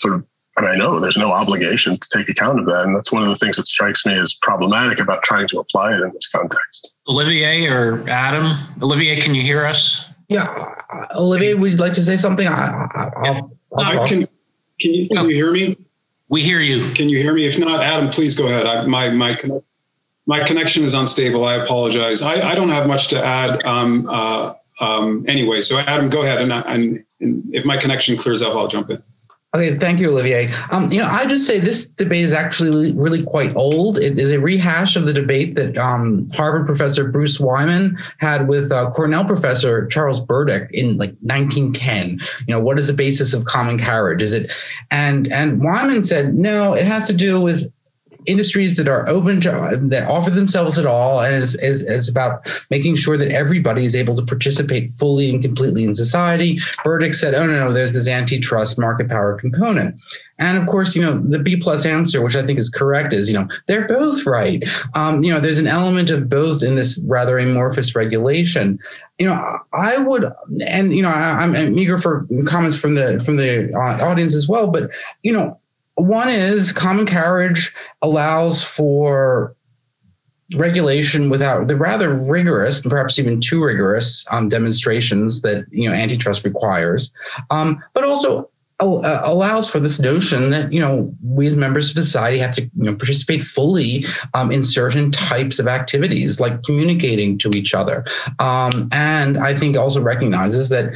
sort of, and I know there's no obligation to take account of that. And that's one of the things that strikes me as problematic about trying to apply it in this context. Olivier or Adam? Olivier, can you hear us? Yeah. Olivier, would you like to say something? Can you hear me? We hear you. Can you hear me? If not, Adam, please go ahead. My connection is unstable. I apologize. I don't have much to add anyway. So Adam, go ahead. And if my connection clears up, I'll jump in. Okay, thank you, Olivier. I just say this debate is actually really quite old. It is a rehash of the debate that Harvard professor Bruce Wyman had with Cornell professor Charles Burdick in like 1910. What is the basis of common carriage? Is it? And Wyman said, no, it has to do with industries that are open to, that offer themselves at all, and it's about making sure that everybody is able to participate fully and completely in society. Burdick said, oh, no, there's this antitrust market power component. And of course, the B plus answer, which I think is correct, is, they're both right. There's an element of both in this rather amorphous regulation. I would, and, I'm eager for comments from the audience as well, but, one is common carriage allows for regulation without the rather rigorous, and perhaps even too rigorous, demonstrations that antitrust requires, but also allows for this notion that we as members of society have to participate fully in certain types of activities, like communicating to each other, and I think also recognizes that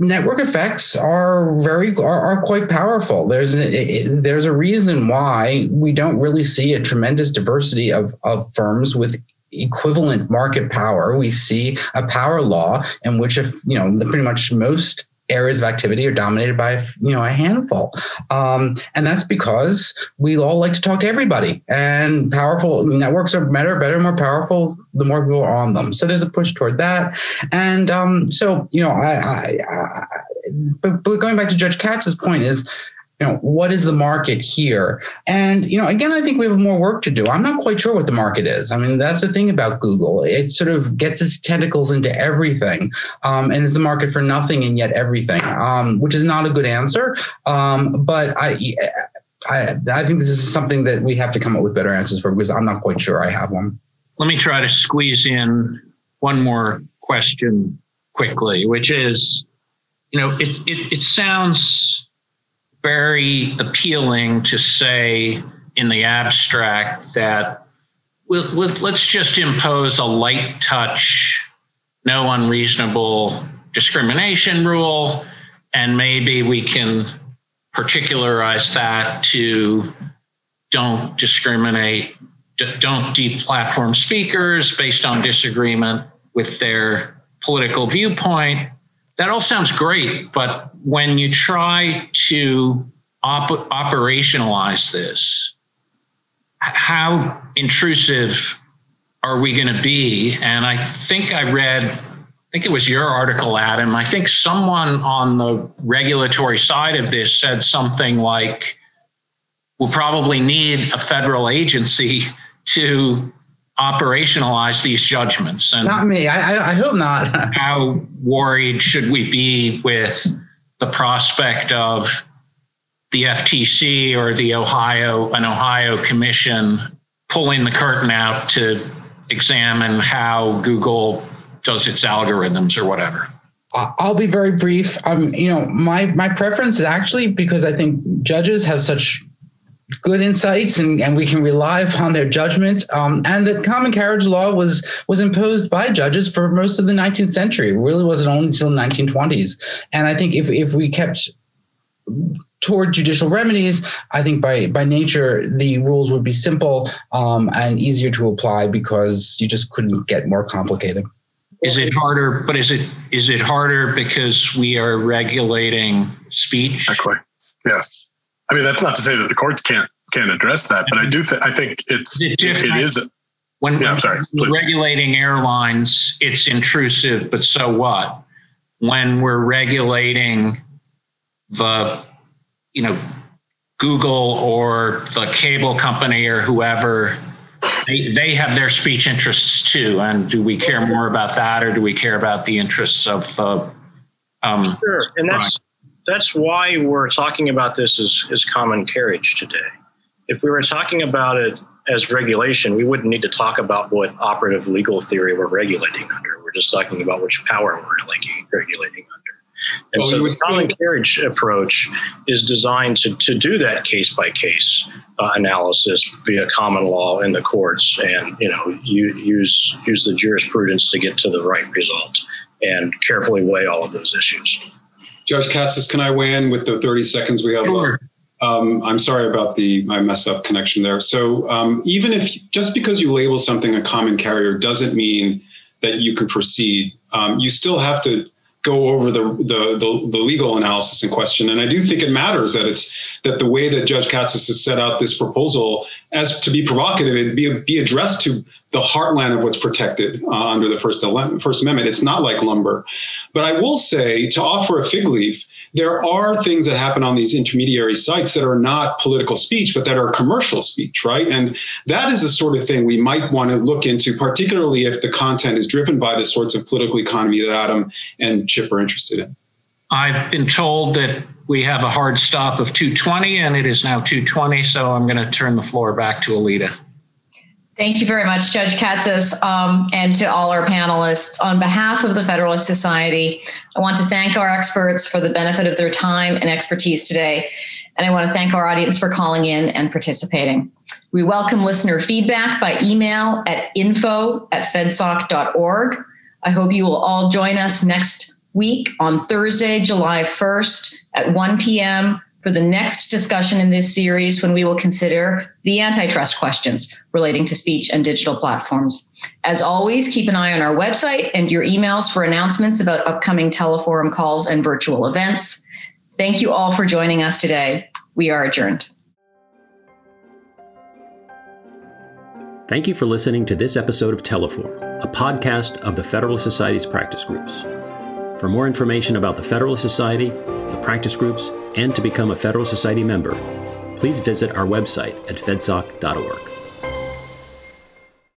network effects are quite powerful. There's a reason why we don't really see a tremendous diversity of firms with equivalent market power. We see a power law in which the pretty much most areas of activity are dominated by a handful. And that's because we all like to talk to everybody, and powerful networks are better, more powerful, the more people are on them. So there's a push toward that. And but going back to Judge Katz's point is, what is the market here? And, again, I think we have more work to do. I'm not quite sure what the market is. That's the thing about Google. It sort of gets its tentacles into everything, and is the market for nothing and yet everything, which is not a good answer. But I think this is something that we have to come up with better answers for, because I'm not quite sure I have one. Let me try to squeeze in one more question quickly, which is, it sounds very appealing to say in the abstract that let's just impose a light touch, no unreasonable discrimination rule, and maybe we can particularize that to don't discriminate, don't deplatform speakers based on disagreement with their political viewpoint. That all sounds great, but when you try to operationalize this, how intrusive are we going to be? And I think I read think it was your article, Adam, I think someone on the regulatory side of this said something like, we'll probably need a federal agency to operationalize these judgments. And not me. I hope not. How worried should we be with the prospect of the FTC or the Ohio commission pulling the curtain out to examine how Google does its algorithms or whatever? I'll be very brief. My preference is actually, because I think judges have such good insights and we can rely upon their judgment. And the common carriage law was imposed by judges for most of the 19th century. It really wasn't only until the 1920s. And I think if we kept toward judicial remedies, I think by nature, the rules would be simple and easier to apply because you just couldn't get more complicated. Is it harder? But is it harder because we are regulating speech? Exactly. Yes. I mean, that's not to say that the courts can't address that, but I think it is. When regulating airlines, it's intrusive, but so what? When we're regulating the, Google or the cable company or whoever, they have their speech interests too. And do we care more about that, or do we care about the interests of the? Sure, and that's why we're talking about this as common carriage today. If we were talking about it as regulation, we wouldn't need to talk about what operative legal theory we're regulating under. We're just talking about which power we're regulating under. And so the common carriage approach is designed to do that case-by-case analysis via common law in the courts and use the jurisprudence to get to the right result and carefully weigh all of those issues. Judge Katsas, can I weigh in with the 30 seconds we have left? I'm sorry about my mess up connection there. So even if, just because you label something a common carrier doesn't mean that you can proceed. You still have to go over the legal analysis in question. And I do think it matters that the way that Judge Katsas has set out this proposal, as to be provocative, it'd be addressed to the heartland of what's protected under the First Amendment. It's not like lumber. But I will say, to offer a fig leaf, there are things that happen on these intermediary sites that are not political speech, but that are commercial speech, right? And that is the sort of thing we might want to look into, particularly if the content is driven by the sorts of political economy that Adam and Chip are interested in. I've been told that we have a hard stop of 2:20, and it is now 2:20, so I'm going to turn the floor back to Alita. Thank you very much, Judge Katsas, and to all our panelists. On behalf of the Federalist Society, I want to thank our experts for the benefit of their time and expertise today. And I want to thank our audience for calling in and participating. We welcome listener feedback by email at info@fedsoc.org. I hope you will all join us next week on Thursday, July 1st at 1 p.m. for the next discussion in this series, when we will consider the antitrust questions relating to speech and digital platforms. As always, keep an eye on our website and your emails for announcements about upcoming Teleforum calls and virtual events. Thank you all for joining us today. We are adjourned. Thank you for listening to this episode of Teleforum, a podcast of the Federalist Society's practice groups. For more information about the Federalist Society, the practice groups, and to become a Federalist Society member, please visit our website at fedsoc.org.